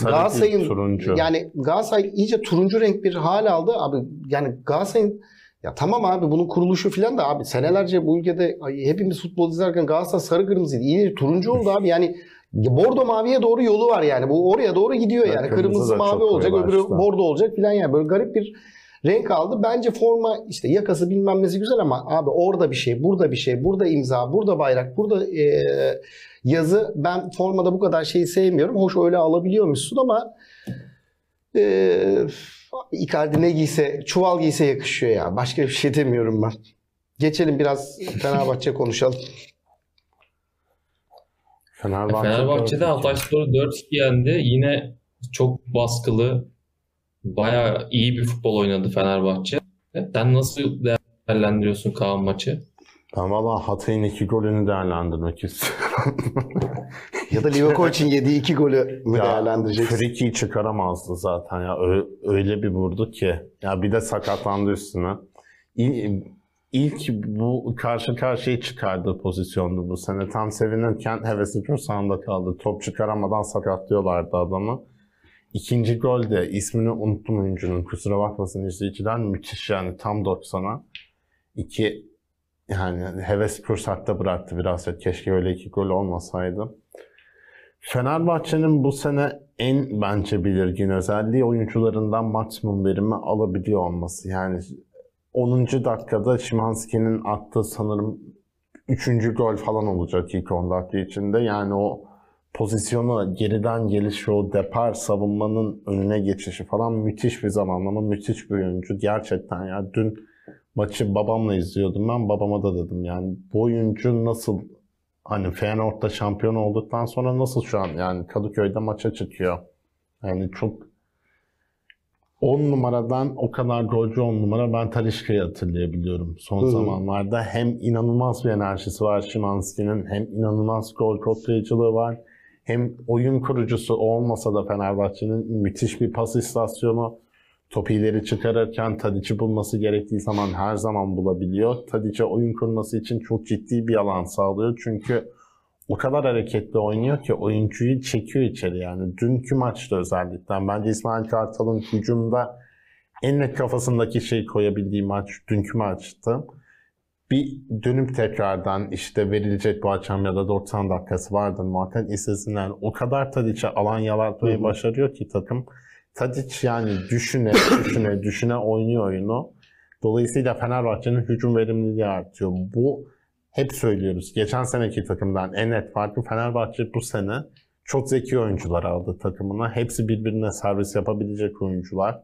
Galatasaray'ın yani Galatasaray iyice turuncu renk bir hal aldı. Abi yani Galatasaray'ın ya tamam abi bunun kuruluşu filan da abi senelerce bu ülkede hepimiz futbol izlerken Galatasaray sarı kırmızıydı. İyi turuncu oldu abi yani bordo maviye doğru yolu var yani. Bu oraya doğru gidiyor yani. Kırmızı mavi olacak, öbürü bordo olacak filan yani. Böyle garip bir renk aldı. Bence forma işte yakası bilmem nesi güzel ama abi orada bir şey, burada bir şey, burada imza, burada bayrak, burada yazı. Ben formada bu kadar şeyi sevmiyorum. Hoş öyle alabiliyormuşsun ama Icardi ne giyse, çuval giyse yakışıyor ya. Başka bir şey demiyorum ben. Geçelim biraz Fenerbahçe konuşalım. Fenerbahçe'de Hatay Spor'u 4-2 yendi. Yine çok baskılı, bayağı iyi bir futbol oynadı Fenerbahçe. Sen nasıl değerlendiriyorsun Kaan maçı? Ben valla Hatay'ın 2 golünü değerlendirmek istiyorum. Ya da Livakovic'in yediği 2 golü mü değerlendireceksin? Friki'yi çıkaramazdı zaten ya. Öyle bir vurdu ki. Ya bir de sakatlandı üstüne. İlk bu karşı karşıya çıkardığı pozisyondu bu sene. Tam sevinirken hevesi kursağında kaldı. Top çıkaramadan sakatlıyorlardı adamı. İkinci gol de ismini unuttum oyuncunun. Kusura bakmasın izleyiciden. Müthiş yani tam 90'a. 2 yani heves kursakta bıraktı biraz. Keşke öyle 2 gol olmasaydı. Fenerbahçe'nin bu sene en bence belirgin özelliği oyuncularından maksimum verimi alabiliyor olması. Yani 10. dakikada Szymański'nin attığı sanırım 3. gol falan olacak ilk 10 dakika içinde. Yani o pozisyonu geriden gelişi, o depar savunmanın önüne geçişi falan müthiş bir zamanlama, müthiş bir oyuncu. Gerçekten ya dün maçı babamla izliyordum ben. Babama da dedim yani bu oyuncu nasıl hani Feyenoord'da şampiyon olduktan sonra nasıl şu an yani Kadıköy'de maça çıkıyor. Yani çok 10 numaradan o kadar golcü 10 numara ben Talisca'yı hatırlayabiliyorum son zamanlarda. Hem inanılmaz bir enerjisi var Szymański'nin, hem inanılmaz gol kodlayıcılığı var. Hem oyun kurucusu olmasa da Fenerbahçe'nin müthiş bir pas istasyonu. Topu ileri çıkarırken Tadic'i bulması gerektiği zaman her zaman bulabiliyor. Tadic'e oyun kurması için çok ciddi bir alan sağlıyor. Çünkü o kadar hareketli oynuyor ki oyuncuyu çekiyor içeri yani. Dünkü maçta özellikle bence İsmail Kartal'ın hücumda en net kafasındaki şeyi koyabildiği maç dünkü maçtı. Bir dönüp tekrardan işte verilecek bu akşam ya da 90 dakikası vardır muhtemelen istesinden o kadar Tadic'e alan yaratmayı başarıyor ki takım. Tadic yani düşüne oynuyor oyunu. Dolayısıyla Fenerbahçe'nin hücum verimliliği artıyor. Bu hep söylüyoruz. Geçen seneki takımdan en net farkı Fenerbahçe bu sene çok zeki oyuncular aldı takımına. Hepsi birbirine servis yapabilecek oyuncular.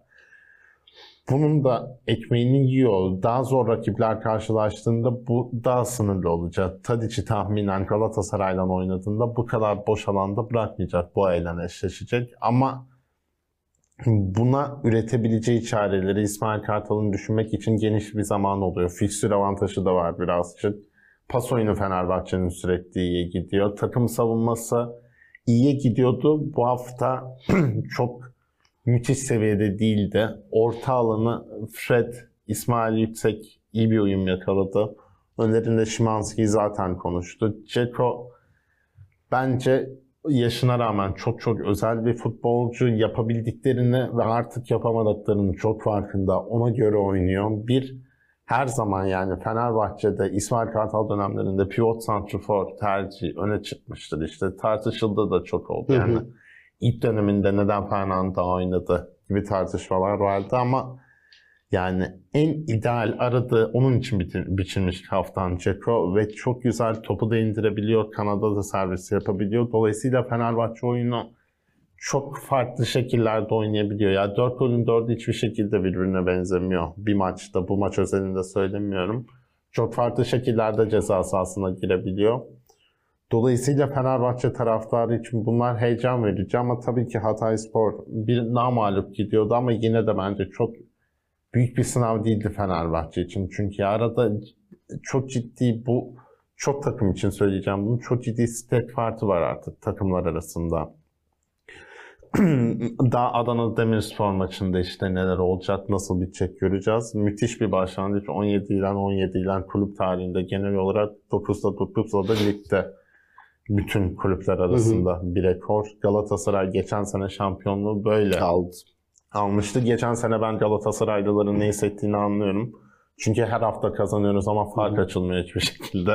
Bunun da ekmeğini yiyor. Daha zor rakipler karşılaştığında bu daha sınırlı olacak. Tadic'i tahminen Galatasaray'la oynadığında bu kadar boş alanda bırakmayacak. Bu ayla eşleşecek ama buna üretebileceği çareleri İsmail Kartal'ın düşünmek için geniş bir zaman oluyor. Fikstür avantajı da var birazcık. Pas oyunu Fenerbahçe'nin sürekli iyiye gidiyor. Takım savunması iyiye gidiyordu. Bu hafta çok müthiş seviyede değildi. Orta alanı Fred, İsmail Yüksek iyi bir uyum yakaladı. Önlerinde Szymański zaten konuştu. Djiku bence yaşına rağmen çok özel bir futbolcu, yapabildiklerini ve artık yapamadıklarının çok farkında, ona göre oynuyor. Bir, her zaman yani Fenerbahçe'de İsmail Kartal dönemlerinde pivot santrfor tercihi öne çıkmıştır. İşte tartışıldı da çok oldu yani. İlk döneminde neden Fernanda oynadı gibi tartışmalar vardı ama yani en ideal aradığı onun için biçilmiş kaftan Djiku ve çok güzel topu da indirebiliyor. Kanada da servis yapabiliyor. Dolayısıyla Fenerbahçe oyunu çok farklı şekillerde oynayabiliyor. Yani 4 golün 4'ü hiçbir şekilde birbirine benzemiyor. Bir maçta, bu maç özelinde söylemiyorum. Çok farklı şekillerde ceza sahasına girebiliyor. Dolayısıyla Fenerbahçe taraftarı için bunlar heyecan verici ama tabii ki Hatay Spor bir namalup gidiyordu ama yine de bence çok büyük bir sınav değildi Fenerbahçe için. Çünkü arada çok ciddi, bu çok takım için söyleyeceğim bunu, çok ciddi step farkı var artık takımlar arasında. Daha Adana Demirspor maçında işte neler olacak, nasıl bitecek göreceğiz. Müthiş bir başlangıç. 17 ilan kulüp tarihinde genel olarak 9'da ligde bütün kulüpler arasında bir rekor. Galatasaray geçen sene şampiyonluğu böyle almıştı. Geçen sene ben Galatasaraylıların ne hissettiğini anlıyorum. Çünkü her hafta kazanıyoruz ama fark açılmıyor hiçbir şekilde.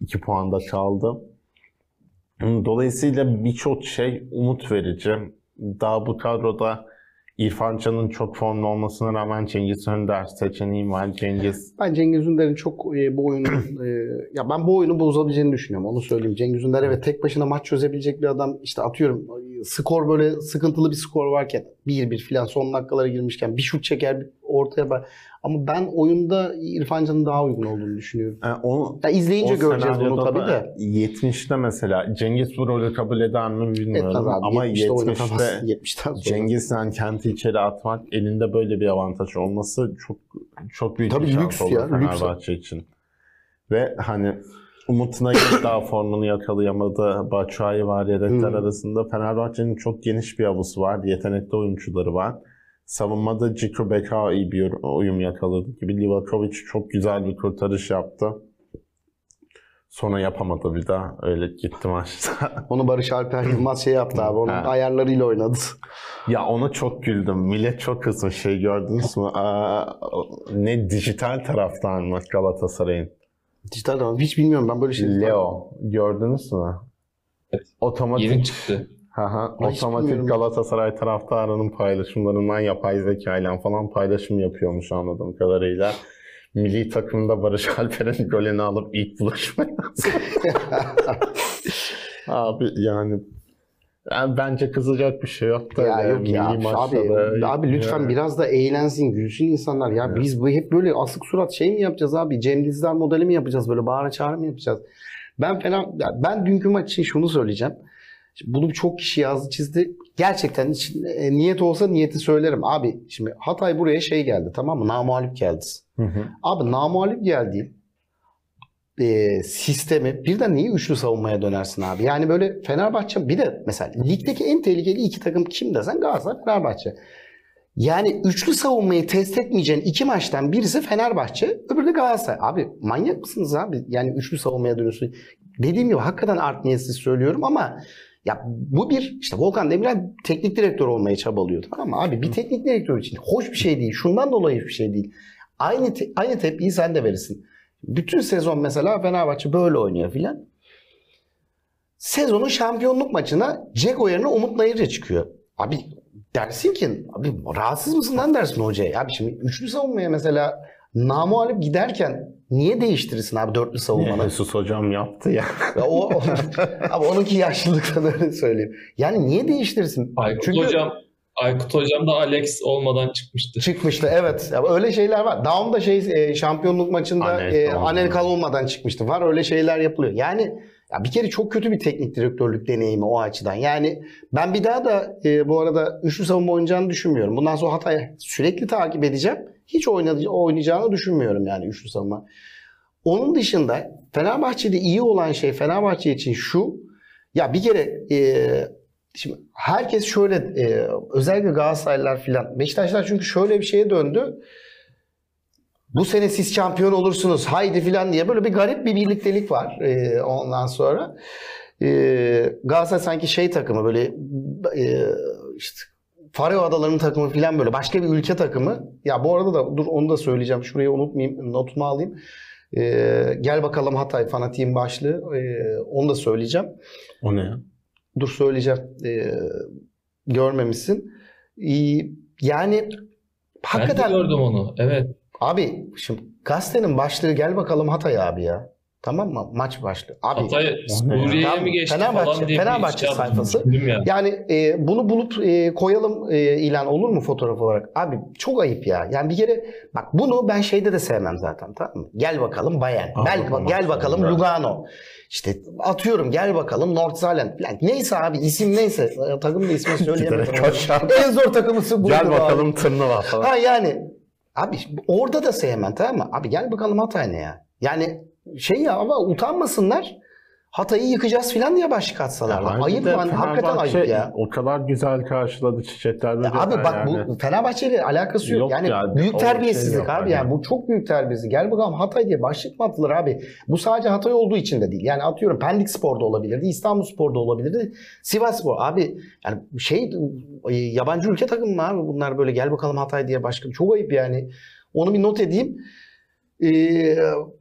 2 puan da kaldı. Dolayısıyla birçok şey umut verici. Daha bu kadroda İrfan Can'ın çok formda olmasına rağmen Cengiz Ünder seçeneği var. Ben Cengiz Ünder'in çok bu oyunun ya ben bu oyunu bozabileceğini düşünüyorum. Onu söyleyeyim. Cengiz Ünder evet tek başına maç çözebilecek bir adam. İşte atıyorum skor böyle sıkıntılı bir skor varken 1-1 falan son dakikalara girmişken bir şut çeker bir ortaya bak. Ama ben oyunda İrfan Can'ın daha uygun olduğunu düşünüyorum. Yani izleyince göreceğiz bunu tabii de. 70'te mesela Cengiz bu rolü kabul eder mi bilmiyorum. Ama 70'te Cengiz sen kenti içeri atmak, elinde böyle bir avantaj olması çok büyük tabii bir şans olur Fenerbahçe için. Ve hani Umut'una daha formunu yakalayamadı. Batshuayi var yedekler arasında. Fenerbahçe'nin çok geniş bir havuzu var. Yetenekli oyuncuları var. Savunmada Djiku Bekao iyi bir uyum yakaladı gibi. Livakovic çok güzel bir kurtarış yaptı. Sonra yapamadı bir daha. Öyle gitti maçta. Onu Barış Alper Yılmaz yaptı abi. Onun ayarlarıyla oynadı. Ya ona çok güldüm. Millet çok kızdı. Şey gördünüz mü? Ne dijital taraftan Galatasaray'ın. Dijital taraftan hiç bilmiyorum. Ben böyle şey... Leo. Gördünüz mü? Evet. Otomatik. Yeni çıktı. Otomatik Galatasaray taraftarının paylaşımlarından yapay zekayla falan paylaşım yapıyormuş anladığım kadarıyla. Milli takımda Barış Alper'in golünü alıp ilk buluşmaya abi yani bence kızacak bir şey yok da. Abi lütfen biraz da eğlensin, gülsün insanlar ya. Evet. Biz bu hep böyle asık surat şey mi yapacağız abi? Cem Dizdar modeli mi yapacağız? Böyle bağıra çağrı mı yapacağız? Ben dünkü maç için şunu söyleyeceğim. Bunu çok kişi yazdı çizdi. Gerçekten niyet olsa niyeti söylerim. Abi şimdi Hatay buraya şey geldi, tamam mı? Namalip geldi. Abi namalip geldi. Sistemi birden niye üçlü savunmaya dönersin abi? Yani böyle Fenerbahçe bir de mesela ligdeki en tehlikeli iki takım kim desen Galatasaray, Fenerbahçe. Yani üçlü savunmayı test etmeyeceğin iki maçtan birisi Fenerbahçe, öbürü de Galatasaray. Abi manyak mısınız abi? Yani üçlü savunmaya dönüyorsun. Dediğim gibi hakikaten art niyetsiz söylüyorum ama ya bu bir işte Volkan Demirel teknik direktör olmaya çabalıyordu ama abi bir teknik direktör için hoş bir şey değil. Şundan dolayı hiçbir şey değil. Aynı tepkiyi sen de verirsin. Bütün sezon mesela Fenerbahçe böyle oynuyor filan. Sezonun şampiyonluk maçına Dzeko yerine Umut Nayırca çıkıyor. Abi dersin ki abi rahatsız mısın lan dersin hocaya. Abi şimdi üçlü savunmaya mesela namualip giderken niye değiştirirsin abi dörtlü savunmanı? Sus hocam yaptı ya. Abi onunki yaşlılıktan öyle söyleyeyim. Yani niye değiştirirsin? Aykut hocam da Alex olmadan çıkmıştı. Çıkmıştı evet. Ya öyle şeyler var. Daha da şampiyonluk maçında Anelino olmadan çıkmıştı. Var öyle şeyler yapılıyor. Yani ya bir kere çok kötü bir teknik direktörlük deneyimi o açıdan. Yani ben bir daha da bu arada üçlü savunma oynayacağını düşünmüyorum. Bundan sonra Hatay'ı sürekli takip edeceğim. Hiç oynayacağını düşünmüyorum yani üçlü savunma. Onun dışında Fenerbahçe'de iyi olan şey Fenerbahçe için şu. Ya bir kere şimdi herkes şöyle özellikle Galatasaraylılar filan Beşiktaşlar çünkü şöyle bir şeye döndü. Bu sene siz şampiyon olursunuz haydi filan diye böyle bir garip bir birliktelik var ondan sonra. Galatasaray sanki şey takımı böyle işte Faroe Adaları'nın takımı filan böyle başka bir ülke takımı. Ya bu arada da dur onu da söyleyeceğim. Şurayı unutmayayım. Notumu alayım. Gel bakalım Hatay fanatiğin başlığı. Onu da söyleyeceğim. O ne ya? Dur söyleyeceğim. Görmemişsin. Yani hakikaten... Ben de gördüm onu. Evet. Abi şimdi gazetenin başlığı gel bakalım Hatay abi ya. Tamam mı? Maç başlıyor. Abi, Hatay Suriye'ye mi geçti Fenerbahçe, falan diye Fenerbahçe sayfası. Yani bunu bulup koyalım ilan olur mu fotoğraf olarak? Abi çok ayıp ya. Yani bir kere bak bunu ben şeyde de sevmem zaten, tamam mı? Gel bakalım Bayern. Gel bakalım ya. Lugano. İşte atıyorum gel bakalım Nordsjælland. Neyse abi isim neyse. Takım da ismi söyleyemedim. En zor takımısı bu. Gel bakalım Tırnava falan. Ha yani. Abi orada da sevmem, tamam mı? Abi gel bakalım Hatay ne ya? Yani şey ya ama utanmasınlar. Hatay'ı yıkacağız filan diye başlık atsalar. Ayıp lan. Hakikaten ayıp ya. O kadar güzel karşıladı çiçekler. Ya abi bak yani. Bu Fenerbahçe ile alakası yok. Yani büyük terbiyesizlik şey abi. Yani bu çok büyük terbiyesizlik. Gel bakalım Hatay diye başlık mı atılır abi? Bu sadece Hatay olduğu için de değil. Yani atıyorum Pendik Spor'da olabilirdi. İstanbul Spor'da olabilirdi. Sivas Spor. Abi yani şey yabancı ülke takımı mı abi? Bunlar böyle gel bakalım Hatay diye başlık. Çok ayıp yani. Onu bir not edeyim.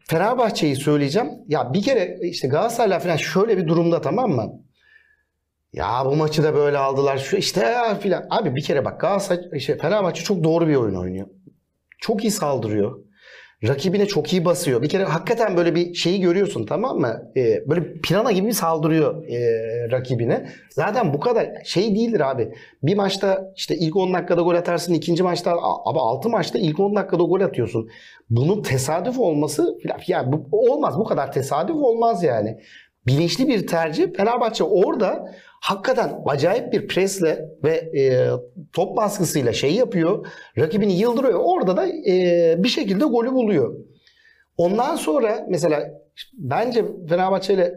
Fenerbahçe'yi söyleyeceğim. Ya bir kere işte Galatasaray'la falan şöyle bir durumda, tamam mı? Ya bu maçı da böyle aldılar şu işte filan. Abi bir kere bak Galatasaray, işte Fenerbahçe çok doğru bir oyun oynuyor. Çok iyi saldırıyor. Rakibine çok iyi basıyor. Bir kere hakikaten böyle bir şeyi görüyorsun, tamam mı? Böyle pirana gibi saldırıyor rakibine. Zaten bu kadar şey değildir abi. Bir maçta işte ilk 10 dakikada gol atarsın. İkinci maçta abi 6 maçta ilk 10 dakikada gol atıyorsun. Bunun tesadüf olması yani bu, olmaz. Bu kadar tesadüf olmaz yani. Bilinçli bir tercih. Fenerbahçe orada hakikaten acayip bir presle ve top baskısıyla şey yapıyor. Rakibini yıldırıyor. Orada da bir şekilde golü buluyor. Ondan sonra mesela bence Fenerbahçe ile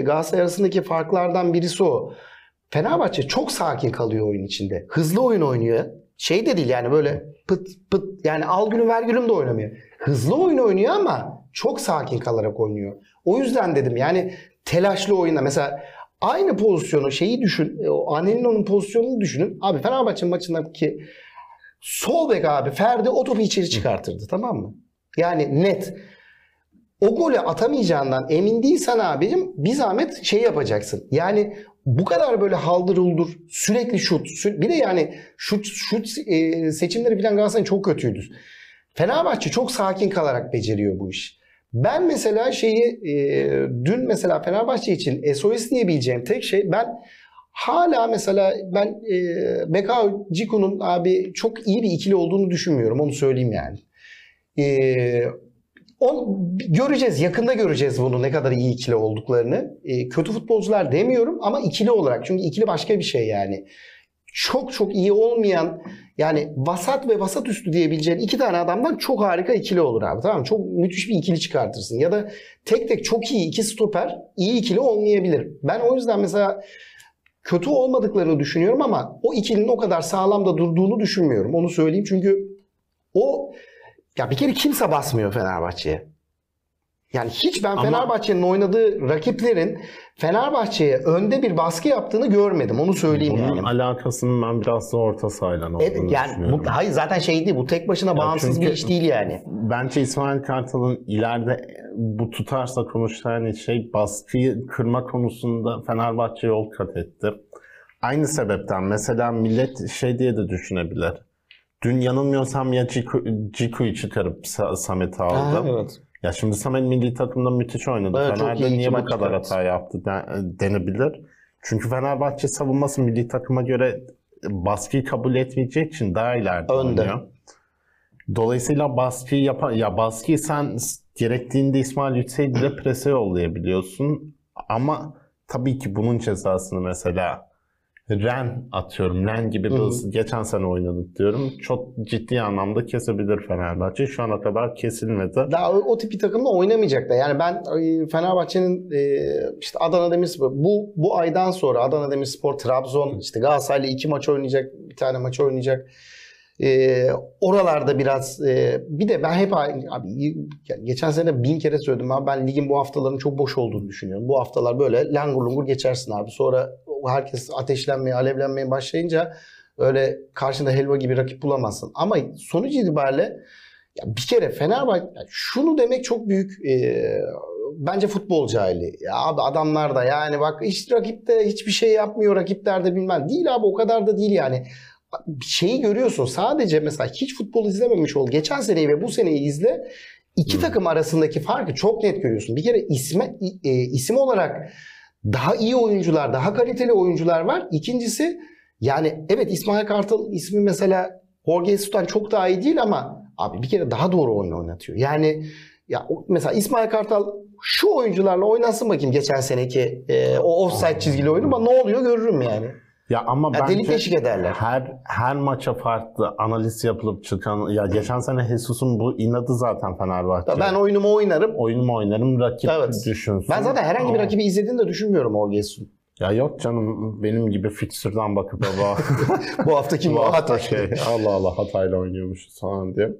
Galatasaray arasındaki farklardan birisi o. Fenerbahçe çok sakin kalıyor oyun içinde. Hızlı oyun oynuyor. Şey de değil yani böyle pıt pıt yani al günüm ver günüm de oynamıyor. Hızlı oyun oynuyor ama çok sakin kalarak oynuyor. O yüzden dedim yani telaşlı oyunda mesela aynı pozisyonu şeyi düşün. Anelino'nun pozisyonunu düşünün. Abi Fenerbahçe maçındaki sol bek abi Ferdi o topu içeri çıkartırdı, tamam mı? Yani net. O golü atamayacağından emin değilsen abicim bir zahmet şey yapacaksın. Yani bu kadar böyle haldır uldur sürekli şut. Bir de yani şut seçimleri falan Galatasaray'ın çok kötüydü. Fenerbahçe çok sakin kalarak beceriyor bu işi. Ben mesela şeyi dün mesela Fenerbahçe için SOS diyebileceğim tek şey ben hala mesela Bekao Djiku'nun abi çok iyi bir ikili olduğunu düşünmüyorum, onu söyleyeyim yani. Göreceğiz yakında göreceğiz bunu ne kadar iyi ikili olduklarını. Kötü futbolcular demiyorum ama ikili olarak çünkü ikili başka bir şey yani. Çok çok iyi olmayan yani vasat ve vasat üstü diyebileceğin iki tane adamdan çok harika ikili olur abi, tamam mı? Çok müthiş bir ikili çıkartırsın ya da tek tek çok iyi iki stoper iyi ikili olmayabilir. Ben o yüzden mesela kötü olmadıklarını düşünüyorum ama o ikilinin o kadar sağlam da durduğunu düşünmüyorum, onu söyleyeyim. Çünkü o ya bir kere kimse basmıyor Fenerbahçe'ye. Yani hiç ben Fenerbahçe'nin oynadığı rakiplerin Fenerbahçe'ye önde bir baskı yaptığını görmedim. Onu söyleyeyim bunun yani. Bunun alakasının ben biraz da orta sahayla olduğunu düşünüyorum. Hayır zaten şey değil bu tek başına ya bağımsız bir iş değil yani. Bence İsmail Kartal'ın ileride bu tutarsa konuştuğu hani şey baskıyı kırma konusunda Fenerbahçe yol kat etti. Aynı sebepten mesela millet şey diye de düşünebilir. Dün yanılmıyorsam ya Djiku'yu çıkarıp Samet'i aldım. Evet. Ya şimdi Samet milli takımda müthiş oynadı. Evet, Fener'de niye bu kadar hata yaptı denebilir. Çünkü Fenerbahçe savunması milli takıma göre baskıyı kabul etmeyecek için daha ileride oynuyor. Dolayısıyla baskıyı baskıyı sen gerektiğinde İsmail Yüksel'i bile prese yollayabiliyorsun. Ama tabii ki bunun cezasını mesela Ren gibi biz geçen sene oynadık diyorum. Çok ciddi anlamda kesebilir Fenerbahçe. Şu ana kadar kesilmedi. Daha o tip bir takımda oynamayacak da. Yani ben Fenerbahçe'nin işte Adana Demirspor bu aydan sonra Adana Demirspor, Trabzon, işte Galatasaray'la 2 maç oynayacak, bir tane maç oynayacak. Oralarda biraz bir de ben hep abi, geçen sene 1000 kere söyledim abi ben ligin bu haftaların çok boş olduğunu düşünüyorum. Bu haftalar böyle langur lungur geçersin abi. Sonra herkes ateşlenmeye, alevlenmeye başlayınca öyle karşında helva gibi rakip bulamazsın. Ama sonuç itibariyle ya bir kere Fenerbahçe şunu demek çok büyük bence futbol cahili. Ya abi adamlar da yani bak hiç rakipte hiçbir şey yapmıyor, rakiplerde bilmem. Değil abi o kadar da değil yani. Şeyi görüyorsun sadece mesela hiç futbol izlememiş ol. Geçen seneyi ve bu seneyi izle. İki takım arasındaki farkı çok net görüyorsun. Bir kere isim olarak daha iyi oyuncular, daha kaliteli oyuncular var. İkincisi, yani evet İsmail Kartal'ın ismi mesela Jorge Jesus'tan çok daha iyi değil ama abi bir kere daha doğru oyun oynatıyor. Yani ya mesela İsmail Kartal şu oyuncularla oynasın bakayım geçen seneki o offside çizgili oyunu, ama ne oluyor görürüm yani. Ya ama ya bence her maça farklı analiz yapılıp çıkan, ya geçen sene Jesus'un bu inadı zaten Fenerbahçe. Ya ben oyunumu oynarım rakip düşünsün. Ben zaten herhangi bir rakibi izlediğini de düşünmüyorum Jorge Jesus'un. Ya yok canım, benim gibi fikstürden bakıp bu hafta kim var? Hatay. Allah Allah, Hatay'la oynuyormuşuz falan diye.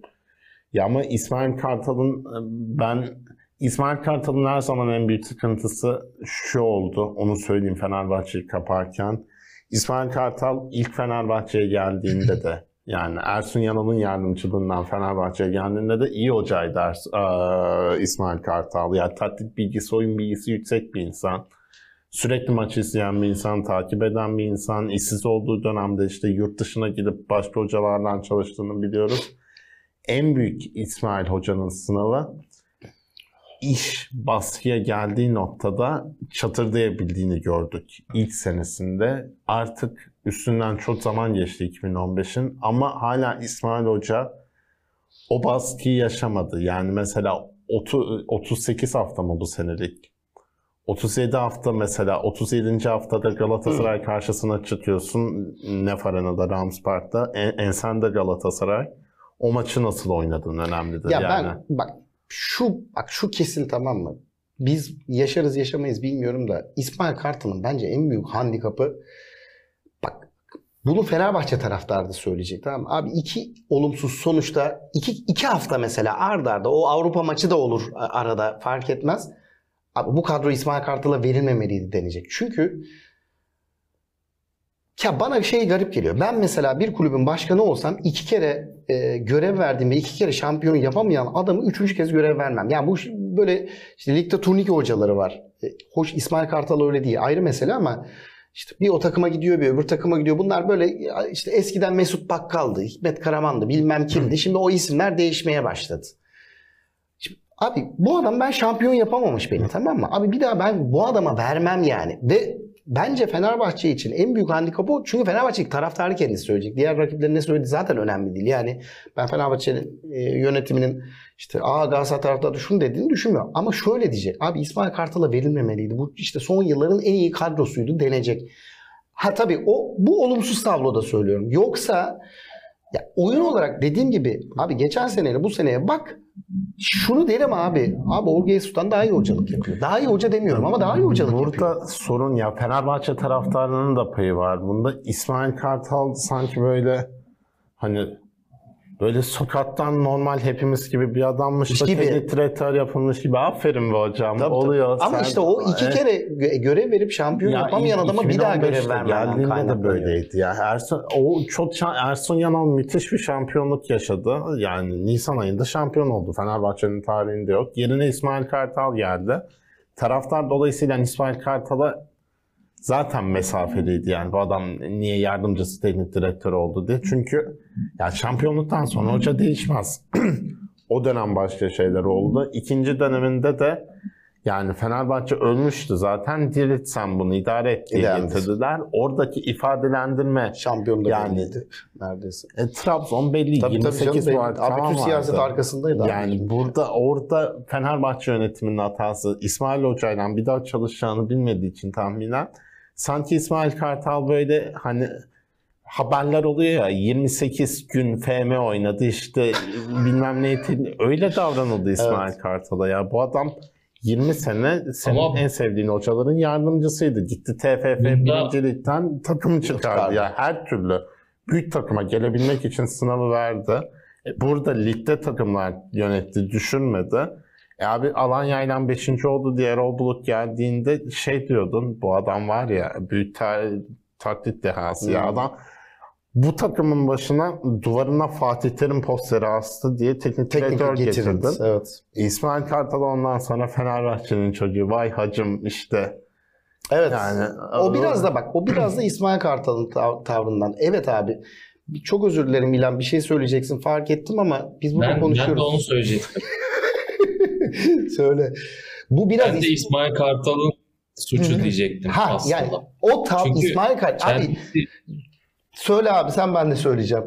Ya ama İsmail Kartal'ın her zaman en büyük sıkıntısı şu oldu. Onu söyleyeyim Fenerbahçe'yi kaparken. İsmail Kartal ilk Fenerbahçe'ye geldiğinde de, yani Ersun Yanal'ın yardımcılığından Fenerbahçe'ye geldiğinde de iyi hocaydı İsmail Kartal. Yani taktik bilgisi, oyun bilgisi yüksek bir insan. Sürekli maçı izleyen bir insan, takip eden bir insan. İşsiz olduğu dönemde işte yurt dışına gidip başka hocalardan çalıştığını biliyoruz. En büyük İsmail Hoca'nın sınavı, iş baskıya geldiği noktada çatırdayabildiğini gördük ilk senesinde. Artık üstünden çok zaman geçti 2015'in ama hala İsmail Hoca o baskıyı yaşamadı. Yani mesela 38 hafta mı bu senelik? 37 hafta mesela, 37. haftada Galatasaray karşısına çıkıyorsun. Nef Arena'da, Rams Park'ta. Ensende Galatasaray. O maçı nasıl oynadın önemlidir. Ya yani. Ben bak şu kesin, tamam mı? Biz yaşarız yaşamayız bilmiyorum da İsmail Kartal'ın bence en büyük handikapı, bak bunu Fenerbahçe taraftarı da söyleyecek, tamam mı? Abi iki olumsuz sonuçta iki hafta mesela ardarda, o Avrupa maçı da olur arada, fark etmez. Abi bu kadro İsmail Kartal'a verilmemeliydi denecek. Çünkü ya bana bir şey garip geliyor. Ben mesela bir kulübün başkanı olsam iki kere görev verdiğim ve iki kere şampiyon yapamayan adamı üçüncü kez görev vermem. Yani bu böyle işte ligde turnike hocaları var. Hoş, İsmail Kartal öyle değil. Ayrı mesele ama işte bir o takıma gidiyor, bir öbür takıma gidiyor. Bunlar böyle işte eskiden Mesut Bakkal'dı, Hikmet Karaman'dı, bilmem kimdi. Şimdi o isimler değişmeye başladı. Abi bu adam ben şampiyon yapamamış beni, tamam mı? Abi bir daha ben bu adama vermem yani. Ve bence Fenerbahçe için en büyük handikapı o. Çünkü Fenerbahçe taraftarı kendisi söyleyecek. Diğer rakiplerin ne söylediği zaten önemli değil. Yani ben Fenerbahçe'nin yönetiminin işte Galatasaray taraftarı şunu dediğini düşünmüyorum. Ama şöyle diyecek. Abi İsmail Kartal'a verilmemeliydi. Bu işte son yılların en iyi kadrosuydu denecek. Ha tabii bu olumsuz tabloda söylüyorum. Yoksa ya oyun olarak dediğim gibi abi geçen seneyle bu seneye bak, şunu derim abi Jorge Jesus'tan daha iyi hocalık yapıyor. Daha iyi hoca demiyorum ama daha iyi hocalık yapıyor. Burada sorun ya, Fenerbahçe taraftarının da payı var bunda. İsmail Kartal sanki böyle böyle sokaktan normal hepimiz gibi bir adammış da teknik direktör yapılmış gibi. Aferin be hocam. Tabii, oluyor. Ama sen, işte o iki kere görev verip şampiyon yapamayan adama bir daha görev vermeden kaynaklanıyor. De böyleydi ya. Ersun Yanal müthiş bir şampiyonluk yaşadı. Yani Nisan ayında şampiyon oldu. Fenerbahçe'nin tarihinde yok. Yerine İsmail Kartal geldi. Taraftar dolayısıyla İsmail Kartal'a zaten mesafeliydi, yani bu adam niye yardımcısı teknik direktör oldu diye. Çünkü ya şampiyonluktan sonra hoca değişmez. O dönem başka şeyler oldu. İkinci döneminde de yani Fenerbahçe ölmüştü zaten. Dirit sen bunu idare et diye getirdiler. Oradaki ifadelendirme şampiyonda yani, belliydi neredeyse. Trabzon belliydi. 28 puan. Abi Türk siyaset arkasındaydı. Yani abi, orada Fenerbahçe yönetiminin hatası, İsmail Hoca'yla bir daha çalışacağını bilmediği için tahminen. Sanki İsmail Kartal böyle haberler oluyor ya, 28 gün FM oynadı işte bilmem ne, öyle davranıldı İsmail Kartal'a ya. Bu adam 20 sene senin en sevdiğin hocaların yardımcısıydı. Gitti TFF 1. Lig'den takım çıkardı ya. Her türlü büyük takıma gelebilmek için sınavı verdi. Burada ligde takımlar yönetti, düşünmedi. Abi Alanya'yla 5. oldu, diğer Erol Bulut geldiğinde şey diyordun, bu adam var ya büyük taklit dehası ya adam. Bu takımın başına duvarına Fatih Terim posteri astı diye teknik direktör getirdin. Evet. İsmail Kartal ondan sonra Fenerbahçe'nin çocuğu, vay hacım işte. Evet. Yani, o biraz da İsmail Kartal'ın tavrından. Evet abi. Çok özür dilerim İlhan, bir şey söyleyeceksin fark ettim ama biz burada konuşuyoruz. Ben de onu söyleyecektim. Söyle. Bu biraz ben de İsmail Kartal'ın suçu diyecektim aslında. Yani o tam İsmail Kartal. Abi söyle abi, sen ben de söyleyeceğim.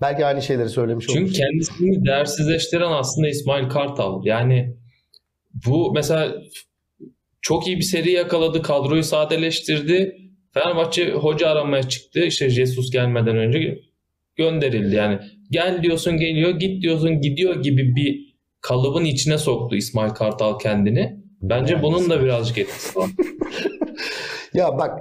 Belki aynı şeyleri söylemiş olursun. Çünkü kendisini değersizleştiren aslında İsmail Kartal. Yani bu mesela çok iyi bir seri yakaladı, kadroyu sadeleştirdi. Fenerbahçe hoca aramaya çıktı. İşte Jesus gelmeden önce gönderildi. Yani gel diyorsun geliyor, git diyorsun gidiyor gibi bir kalıbın içine soktu İsmail Kartal kendini. Bence yani bunun da birazcık etkisi var. Ya bak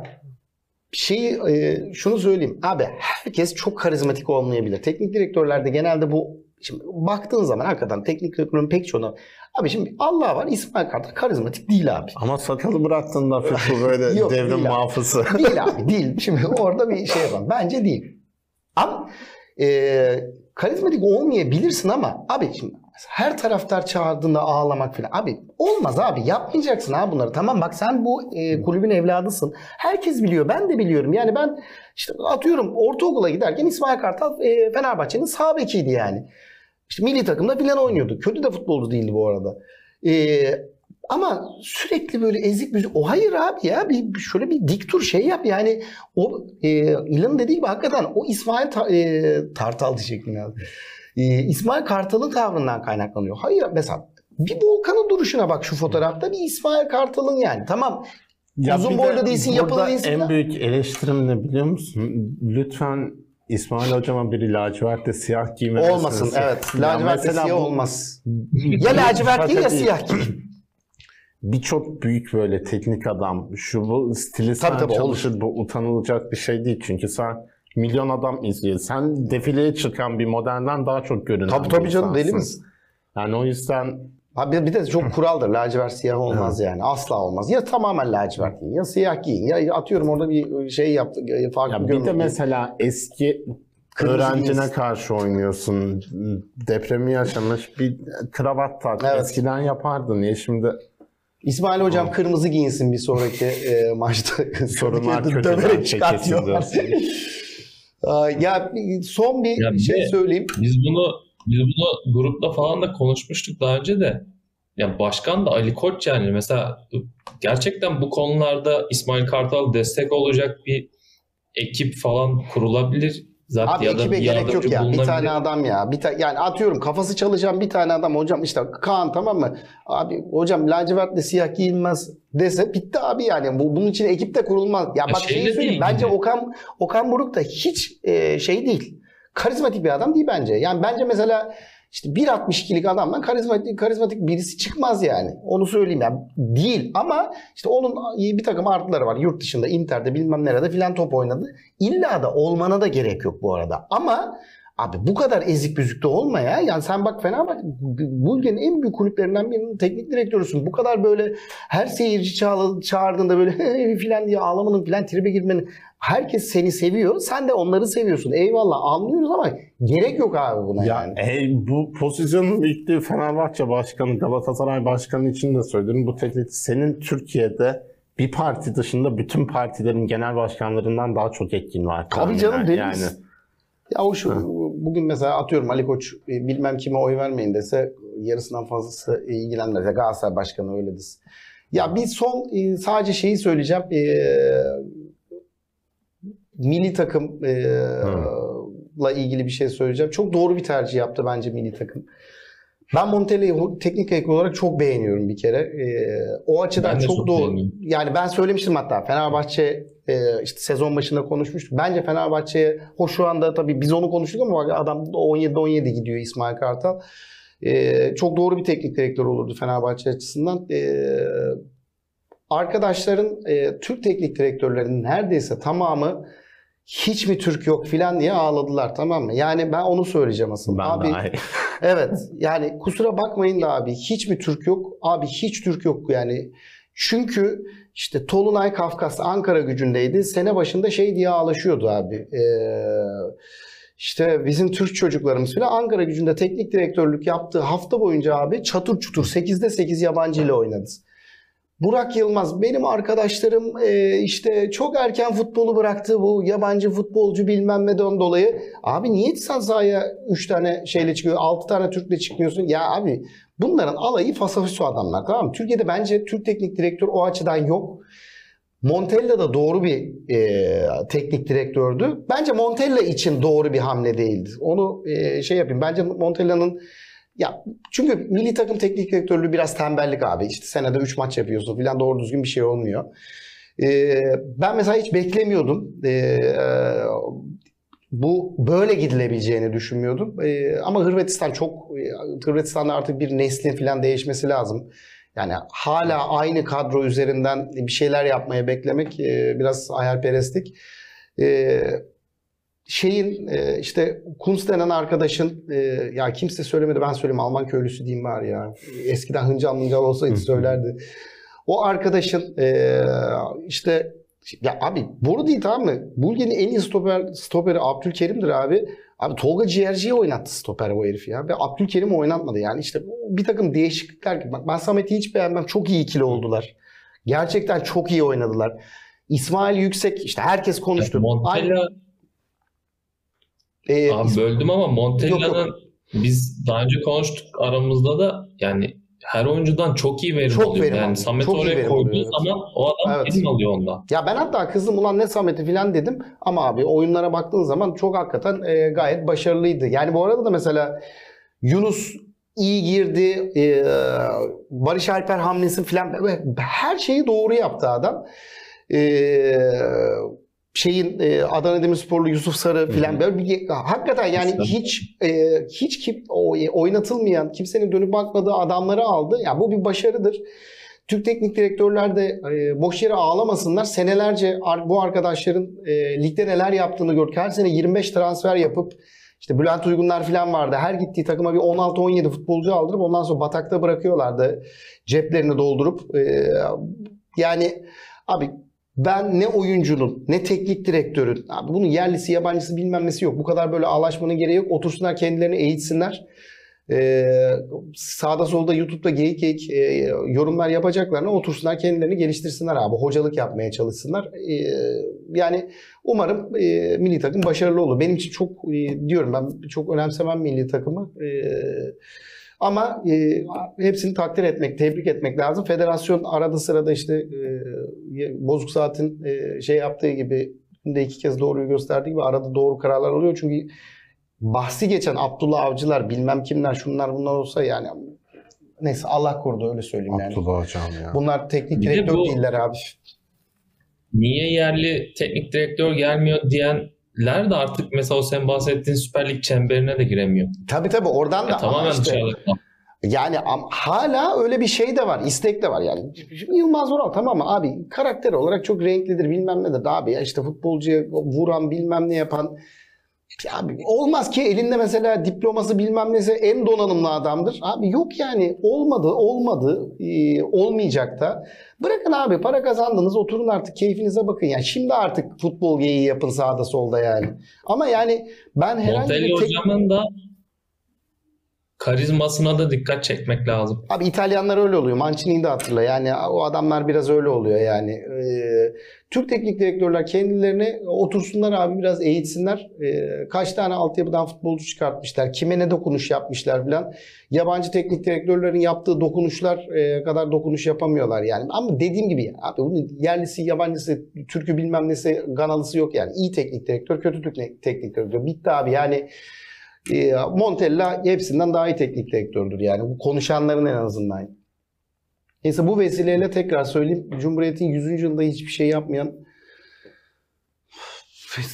şunu söyleyeyim. Abi herkes çok karizmatik olmayabilir. Teknik direktörlerde genelde bu, şimdi baktığın zaman hakikaten teknik direktörün pek çoğunu, abi şimdi Allah var İsmail Kartal karizmatik değil abi. Ama sakalı bıraktığında futbol böyle yok, devrim değil muhafızı. Abi. Değil abi, değil. Şimdi orada bir şey yapalım. Bence değil. Ama karizmatik olmayabilirsin ama abi şimdi her taraftar çağırdığında ağlamak falan. Abi olmaz abi, yapmayacaksın abi bunları. Tamam bak sen bu kulübün evladısın. Herkes biliyor, ben de biliyorum. Yani ben işte atıyorum ortaokula giderken İsmail Kartal Fenerbahçe'nin sağ bekiydi yani. İşte milli takımda filan oynuyordu. Kötü de futbolcu değildi bu arada. Ama sürekli böyle ezik müzik. O hayır abi ya. Bir, şöyle bir dik tur şey yap. Yani o İlhan'ın dediği gibi hakikaten o İsmail Kartal diyecektim ya. İsmail Kartal'ın tavrından kaynaklanıyor. Hayır mesela bir Volkan'ın duruşuna bak şu fotoğrafta. Bir İsmail Kartal'ın yani. Tamam. Ya uzun boylu değilsin, yapılı değilsin. En büyük eleştirim ne biliyor musun? Lütfen İsmail hocama biri lacivert de siyah giymemesi. Olmasın evet. Lacivert de siyah olmaz. Ya lacivert giy ya siyah giy. Birçok büyük böyle teknik adam şu bu stilisten çalışır, bu utanılacak bir şey değil. Çünkü sen milyon adam izliyor. Sen defileye çıkan bir modernden daha çok görünen. Tabii canım, deli misin? Yani o yüzden... Abi bir de çok kuraldır. Lacivert siyah olmaz yani. Asla olmaz. Ya tamamen lacivert giyin, ya siyah giyin. Ya atıyorum orada bir şey yaptı. Ya bir de mesela eski öğrencine karşı oynuyorsun. Depremi yaşamış bir kravat tak. Evet. Eskiden yapardın. Niye şimdi... İsmail hocam kırmızı giyinsin bir sonraki maçta. Sorunlar kötüden çekilsin. Ya son bir ya şey söyleyeyim. Biz bunu grupta falan da konuşmuştuk daha önce de. Yani başkan da Ali Koç yani mesela gerçekten bu konularda İsmail Kartal destek olacak bir ekip falan kurulabilir. Zaten abi ekibe gerek yok ya. Bir tane adam ya. Yani atıyorum kafası çalışan bir tane adam hocam işte Kaan, tamam mı? Abi hocam lacivertle siyah giyilmez dese bitti abi yani. Bunun için ekip de kurulmaz. Ya bak şeyi söyleyeyim. Bence Okan Buruk da hiç şey değil. Karizmatik bir adam değil bence. Yani bence mesela işte 1.62'lik adamdan karizmatik birisi çıkmaz yani. Onu söyleyeyim yani. Değil ama işte onun bir takım artıları var. Yurt dışında, Inter'de bilmem nerede filan top oynadı. İlla da olmana da gerek yok bu arada. Ama abi bu kadar ezik büzükte olma ya. Yani sen bak Fenerbahçe, bu ülkenin en büyük kulüplerinden birinin teknik direktörüsün. Bu kadar böyle her seyirci çağırdığında böyle filan diye ağlamanın filan tribe girmenin. Herkes seni seviyor. Sen de onları seviyorsun. Eyvallah anlıyoruz ama gerek yok abi buna ya yani. Bu pozisyonun ilk Fenerbahçe Başkanı, Galatasaray Başkanı için de söyledim. Bu teklif senin Türkiye'de bir parti dışında bütün partilerin genel başkanlarından daha çok etkin var. Tabii canım deli misin? Yani. Ya o şu, bugün mesela atıyorum Ali Koç bilmem kime oy vermeyin dese yarısından fazlası ilgilenmez. Galatasaray Başkanı öyle desin. Ya bir son sadece şeyi söyleyeceğim. Milli takımla ilgili bir şey söyleyeceğim. Çok doğru bir tercih yaptı bence milli takım. Ben Montella'yı teknik direktör olarak çok beğeniyorum bir kere. O açıdan çok doğru. Beğendim. Yani ben söylemiştim hatta Fenerbahçe işte sezon başında konuşmuştuk. Bence Fenerbahçe'ye şu anda tabii biz onu konuştuk ama adam 17-17 gidiyor İsmail Kartal. Çok doğru bir teknik direktör olurdu Fenerbahçe açısından. Arkadaşların Türk teknik direktörlerinin neredeyse tamamı hiç mi Türk yok filan diye ağladılar, tamam mı? Yani ben onu söyleyeceğim aslında. Abi, evet yani kusura bakmayın da abi hiç mi Türk yok? Abi hiç Türk yok yani. Çünkü işte Tolunay Kafkas Ankara gücündeydi. Sene başında şey diye ağlaşıyordu abi. İşte bizim Türk çocuklarımız filan Ankara gücünde teknik direktörlük yaptığı hafta boyunca abi çatır çutur 8'de 8 yabancı ile oynadı. Burak Yılmaz, benim arkadaşlarım işte çok erken futbolu bıraktı bu yabancı futbolcu bilmem neden dolayı. Abi niye sen sahaya 3 tane şeyle çıkıyor, 6 tane Türk'le çıkmıyorsun? Ya abi bunların alayı fasafiso adamlar, tamam mı? Türkiye'de bence Türk teknik direktör o açıdan yok. Montella da doğru bir teknik direktördü. Bence Montella için doğru bir hamle değildi. Onu şey yapayım. Bence Montella'nın ya, çünkü milli takım teknik direktörlüğü biraz tembellik abi. İşte senede 3 maç yapıyorsun filan, doğru düzgün bir şey olmuyor. Ben mesela hiç beklemiyordum. Bu böyle gidilebileceğini düşünmüyordum. Ama Hırvatistan'da artık bir neslin filan değişmesi lazım. Yani hala aynı kadro üzerinden bir şeyler yapmaya beklemek biraz hayalperestlik. İşte Kunz denen arkadaşın, ya kimse söylemedi, ben söyleyeyim, Alman köylüsü diyeyim var ya. Eskiden hıncal hıncal olsaydı söylerdi. O arkadaşın işte ya abi boru değil, tamam mı? Bulgari'nin en iyi stoperi Abdülkerim'dir abi. Abi Tolga Ciğerci'yi oynattı stoper o herif ya. Ve Abdülkerim oynatmadı yani. İşte bir takım değişiklikler gibi. Bak ben Samet'i hiç beğenmem. Çok iyi ikili oldular. Gerçekten çok iyi oynadılar. İsmail Yüksek, işte herkes konuştu. Montella... Abi böldüm ama Montella'nın biz daha önce konuştuk aramızda da, yani her oyuncudan çok iyi verim alıyor. Yani Samet'i oraya koyduğu zaman o adam evet, izin alıyor ondan. Ya ben hatta kızdım ulan ne Samet'i filan dedim. Ama abi oyunlara baktığın zaman çok hakikaten gayet başarılıydı. Yani bu arada da mesela Yunus iyi girdi. Barış Alper hamlesi filan. Her şeyi doğru yaptı adam. Adana Demirsporlu Yusuf Sarı filan böyle bir, hakikaten yani hiç oynatılmayan, kimsenin dönüp bakmadığı adamları aldı. Ya yani bu bir başarıdır. Türk teknik direktörler de boş yere ağlamasınlar. Senelerce bu arkadaşların ligde neler yaptığını gördük. Her sene 25 transfer yapıp işte Bülent Uygunlar filan vardı. Her gittiği takıma bir 16-17 futbolcu aldırıp ondan sonra batakta bırakıyorlardı. Ceplerini doldurup yani abi ben ne oyuncunun ne teknik direktörün, abi bunun yerlisi yabancısı bilmem nesi yok. Bu kadar böyle ağlaşmanın gereği yok. Otursunlar kendilerini eğitsinler. Sağda solda YouTube'da geyik yorumlar yapacaklarına otursunlar kendilerini geliştirsinler abi. Hocalık yapmaya çalışsınlar. Yani umarım milli takım başarılı olur. Benim için çok diyorum, ben çok önemsemem milli takımı. Ama hepsini takdir etmek, tebrik etmek lazım. Federasyon arada sırada işte bozuk saatin şey yaptığı gibi, de 2 kez doğruyu gösterdiği gibi arada doğru kararlar alıyor. Çünkü bahsi geçen Abdullah Avcılar, bilmem kimler, şunlar bunlar olsa yani neyse Allah korudu, öyle söyleyeyim yani. Abdullah Hocam ya. Bunlar teknik direktör değiller abi. Niye yerli teknik direktör gelmiyor diyen de artık mesela o sen bahsettiğin Süper Lig çemberine de giremiyor. Tabii oradan da tamamen dışarıda. Yani hala öyle bir şey de var, istek de var yani. Yılmaz Vural tamam mı abi, karakter olarak çok renklidir bilmem nedir abi ya, işte futbolcuya vuran bilmem ne yapan. Abi olmaz ki, elinde mesela diploması bilmem neyse en donanımlı adamdır. Abi yok yani, olmadı olmayacak da. Bırakın abi, para kazandınız, oturun artık keyfinize bakın. Yani şimdi artık futbol geyiği yapın sağda solda yani. Ama yani ben herhangi bir hocamın da karizmasına da dikkat çekmek lazım. Abi İtalyanlar öyle oluyor. Mancini'yi de hatırla. Yani o adamlar biraz öyle oluyor yani. Türk teknik direktörler kendilerine otursunlar abi, biraz eğitsinler. Kaç tane altyapıdan futbolcu çıkartmışlar. Kime ne dokunuş yapmışlar filan. Yabancı teknik direktörlerin yaptığı dokunuşlar kadar dokunuş yapamıyorlar yani. Ama dediğim gibi abi bunun yerlisi, yabancısı, Türk'ü bilmem nesi, Ganalısı yok yani. İyi teknik direktör, kötü teknik direktör. Bitti abi yani. Montella hepsinden daha iyi teknik direktördür yani, bu konuşanların en azından. Neyse bu vesileyle tekrar söyleyeyim, Cumhuriyet'in 100. yılında hiçbir şey yapmayan,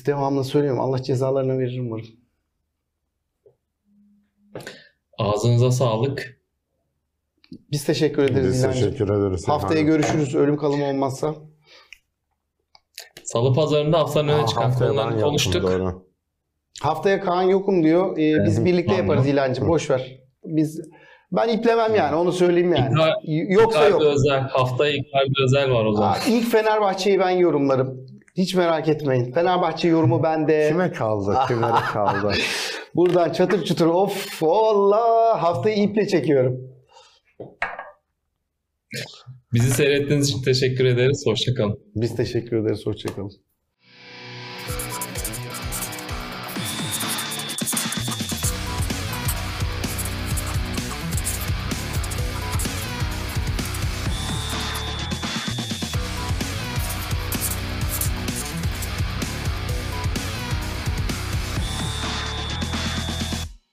devamlı söylüyorum, Allah cezalarını verir umarım. Ağzınıza sağlık. Biz teşekkür ederiz. Biz teşekkür ederiz. Haftaya görüşürüz, ölüm kalım olmazsa. Salı pazarında haftanın öne çıkan konularını konuştuk. Doğru. Haftaya Kaan yokum diyor. Biz birlikte yaparız İlhancığım. Boş ver. Ben iplemem yani. Onu söyleyeyim yani. Yoksa yok. Haftaya Icardi özel var o zaman. İlk Fenerbahçe'yi ben yorumlarım. Hiç merak etmeyin. Fenerbahçe yorumu bende. Kime kaldı? Kimlere kaldı? Buradan çatır çutur. Of Allah. Haftayı iple çekiyorum. Bizi seyrettiğiniz için teşekkür ederiz. Hoşça kalın. Biz teşekkür ederiz. Hoşça kalın.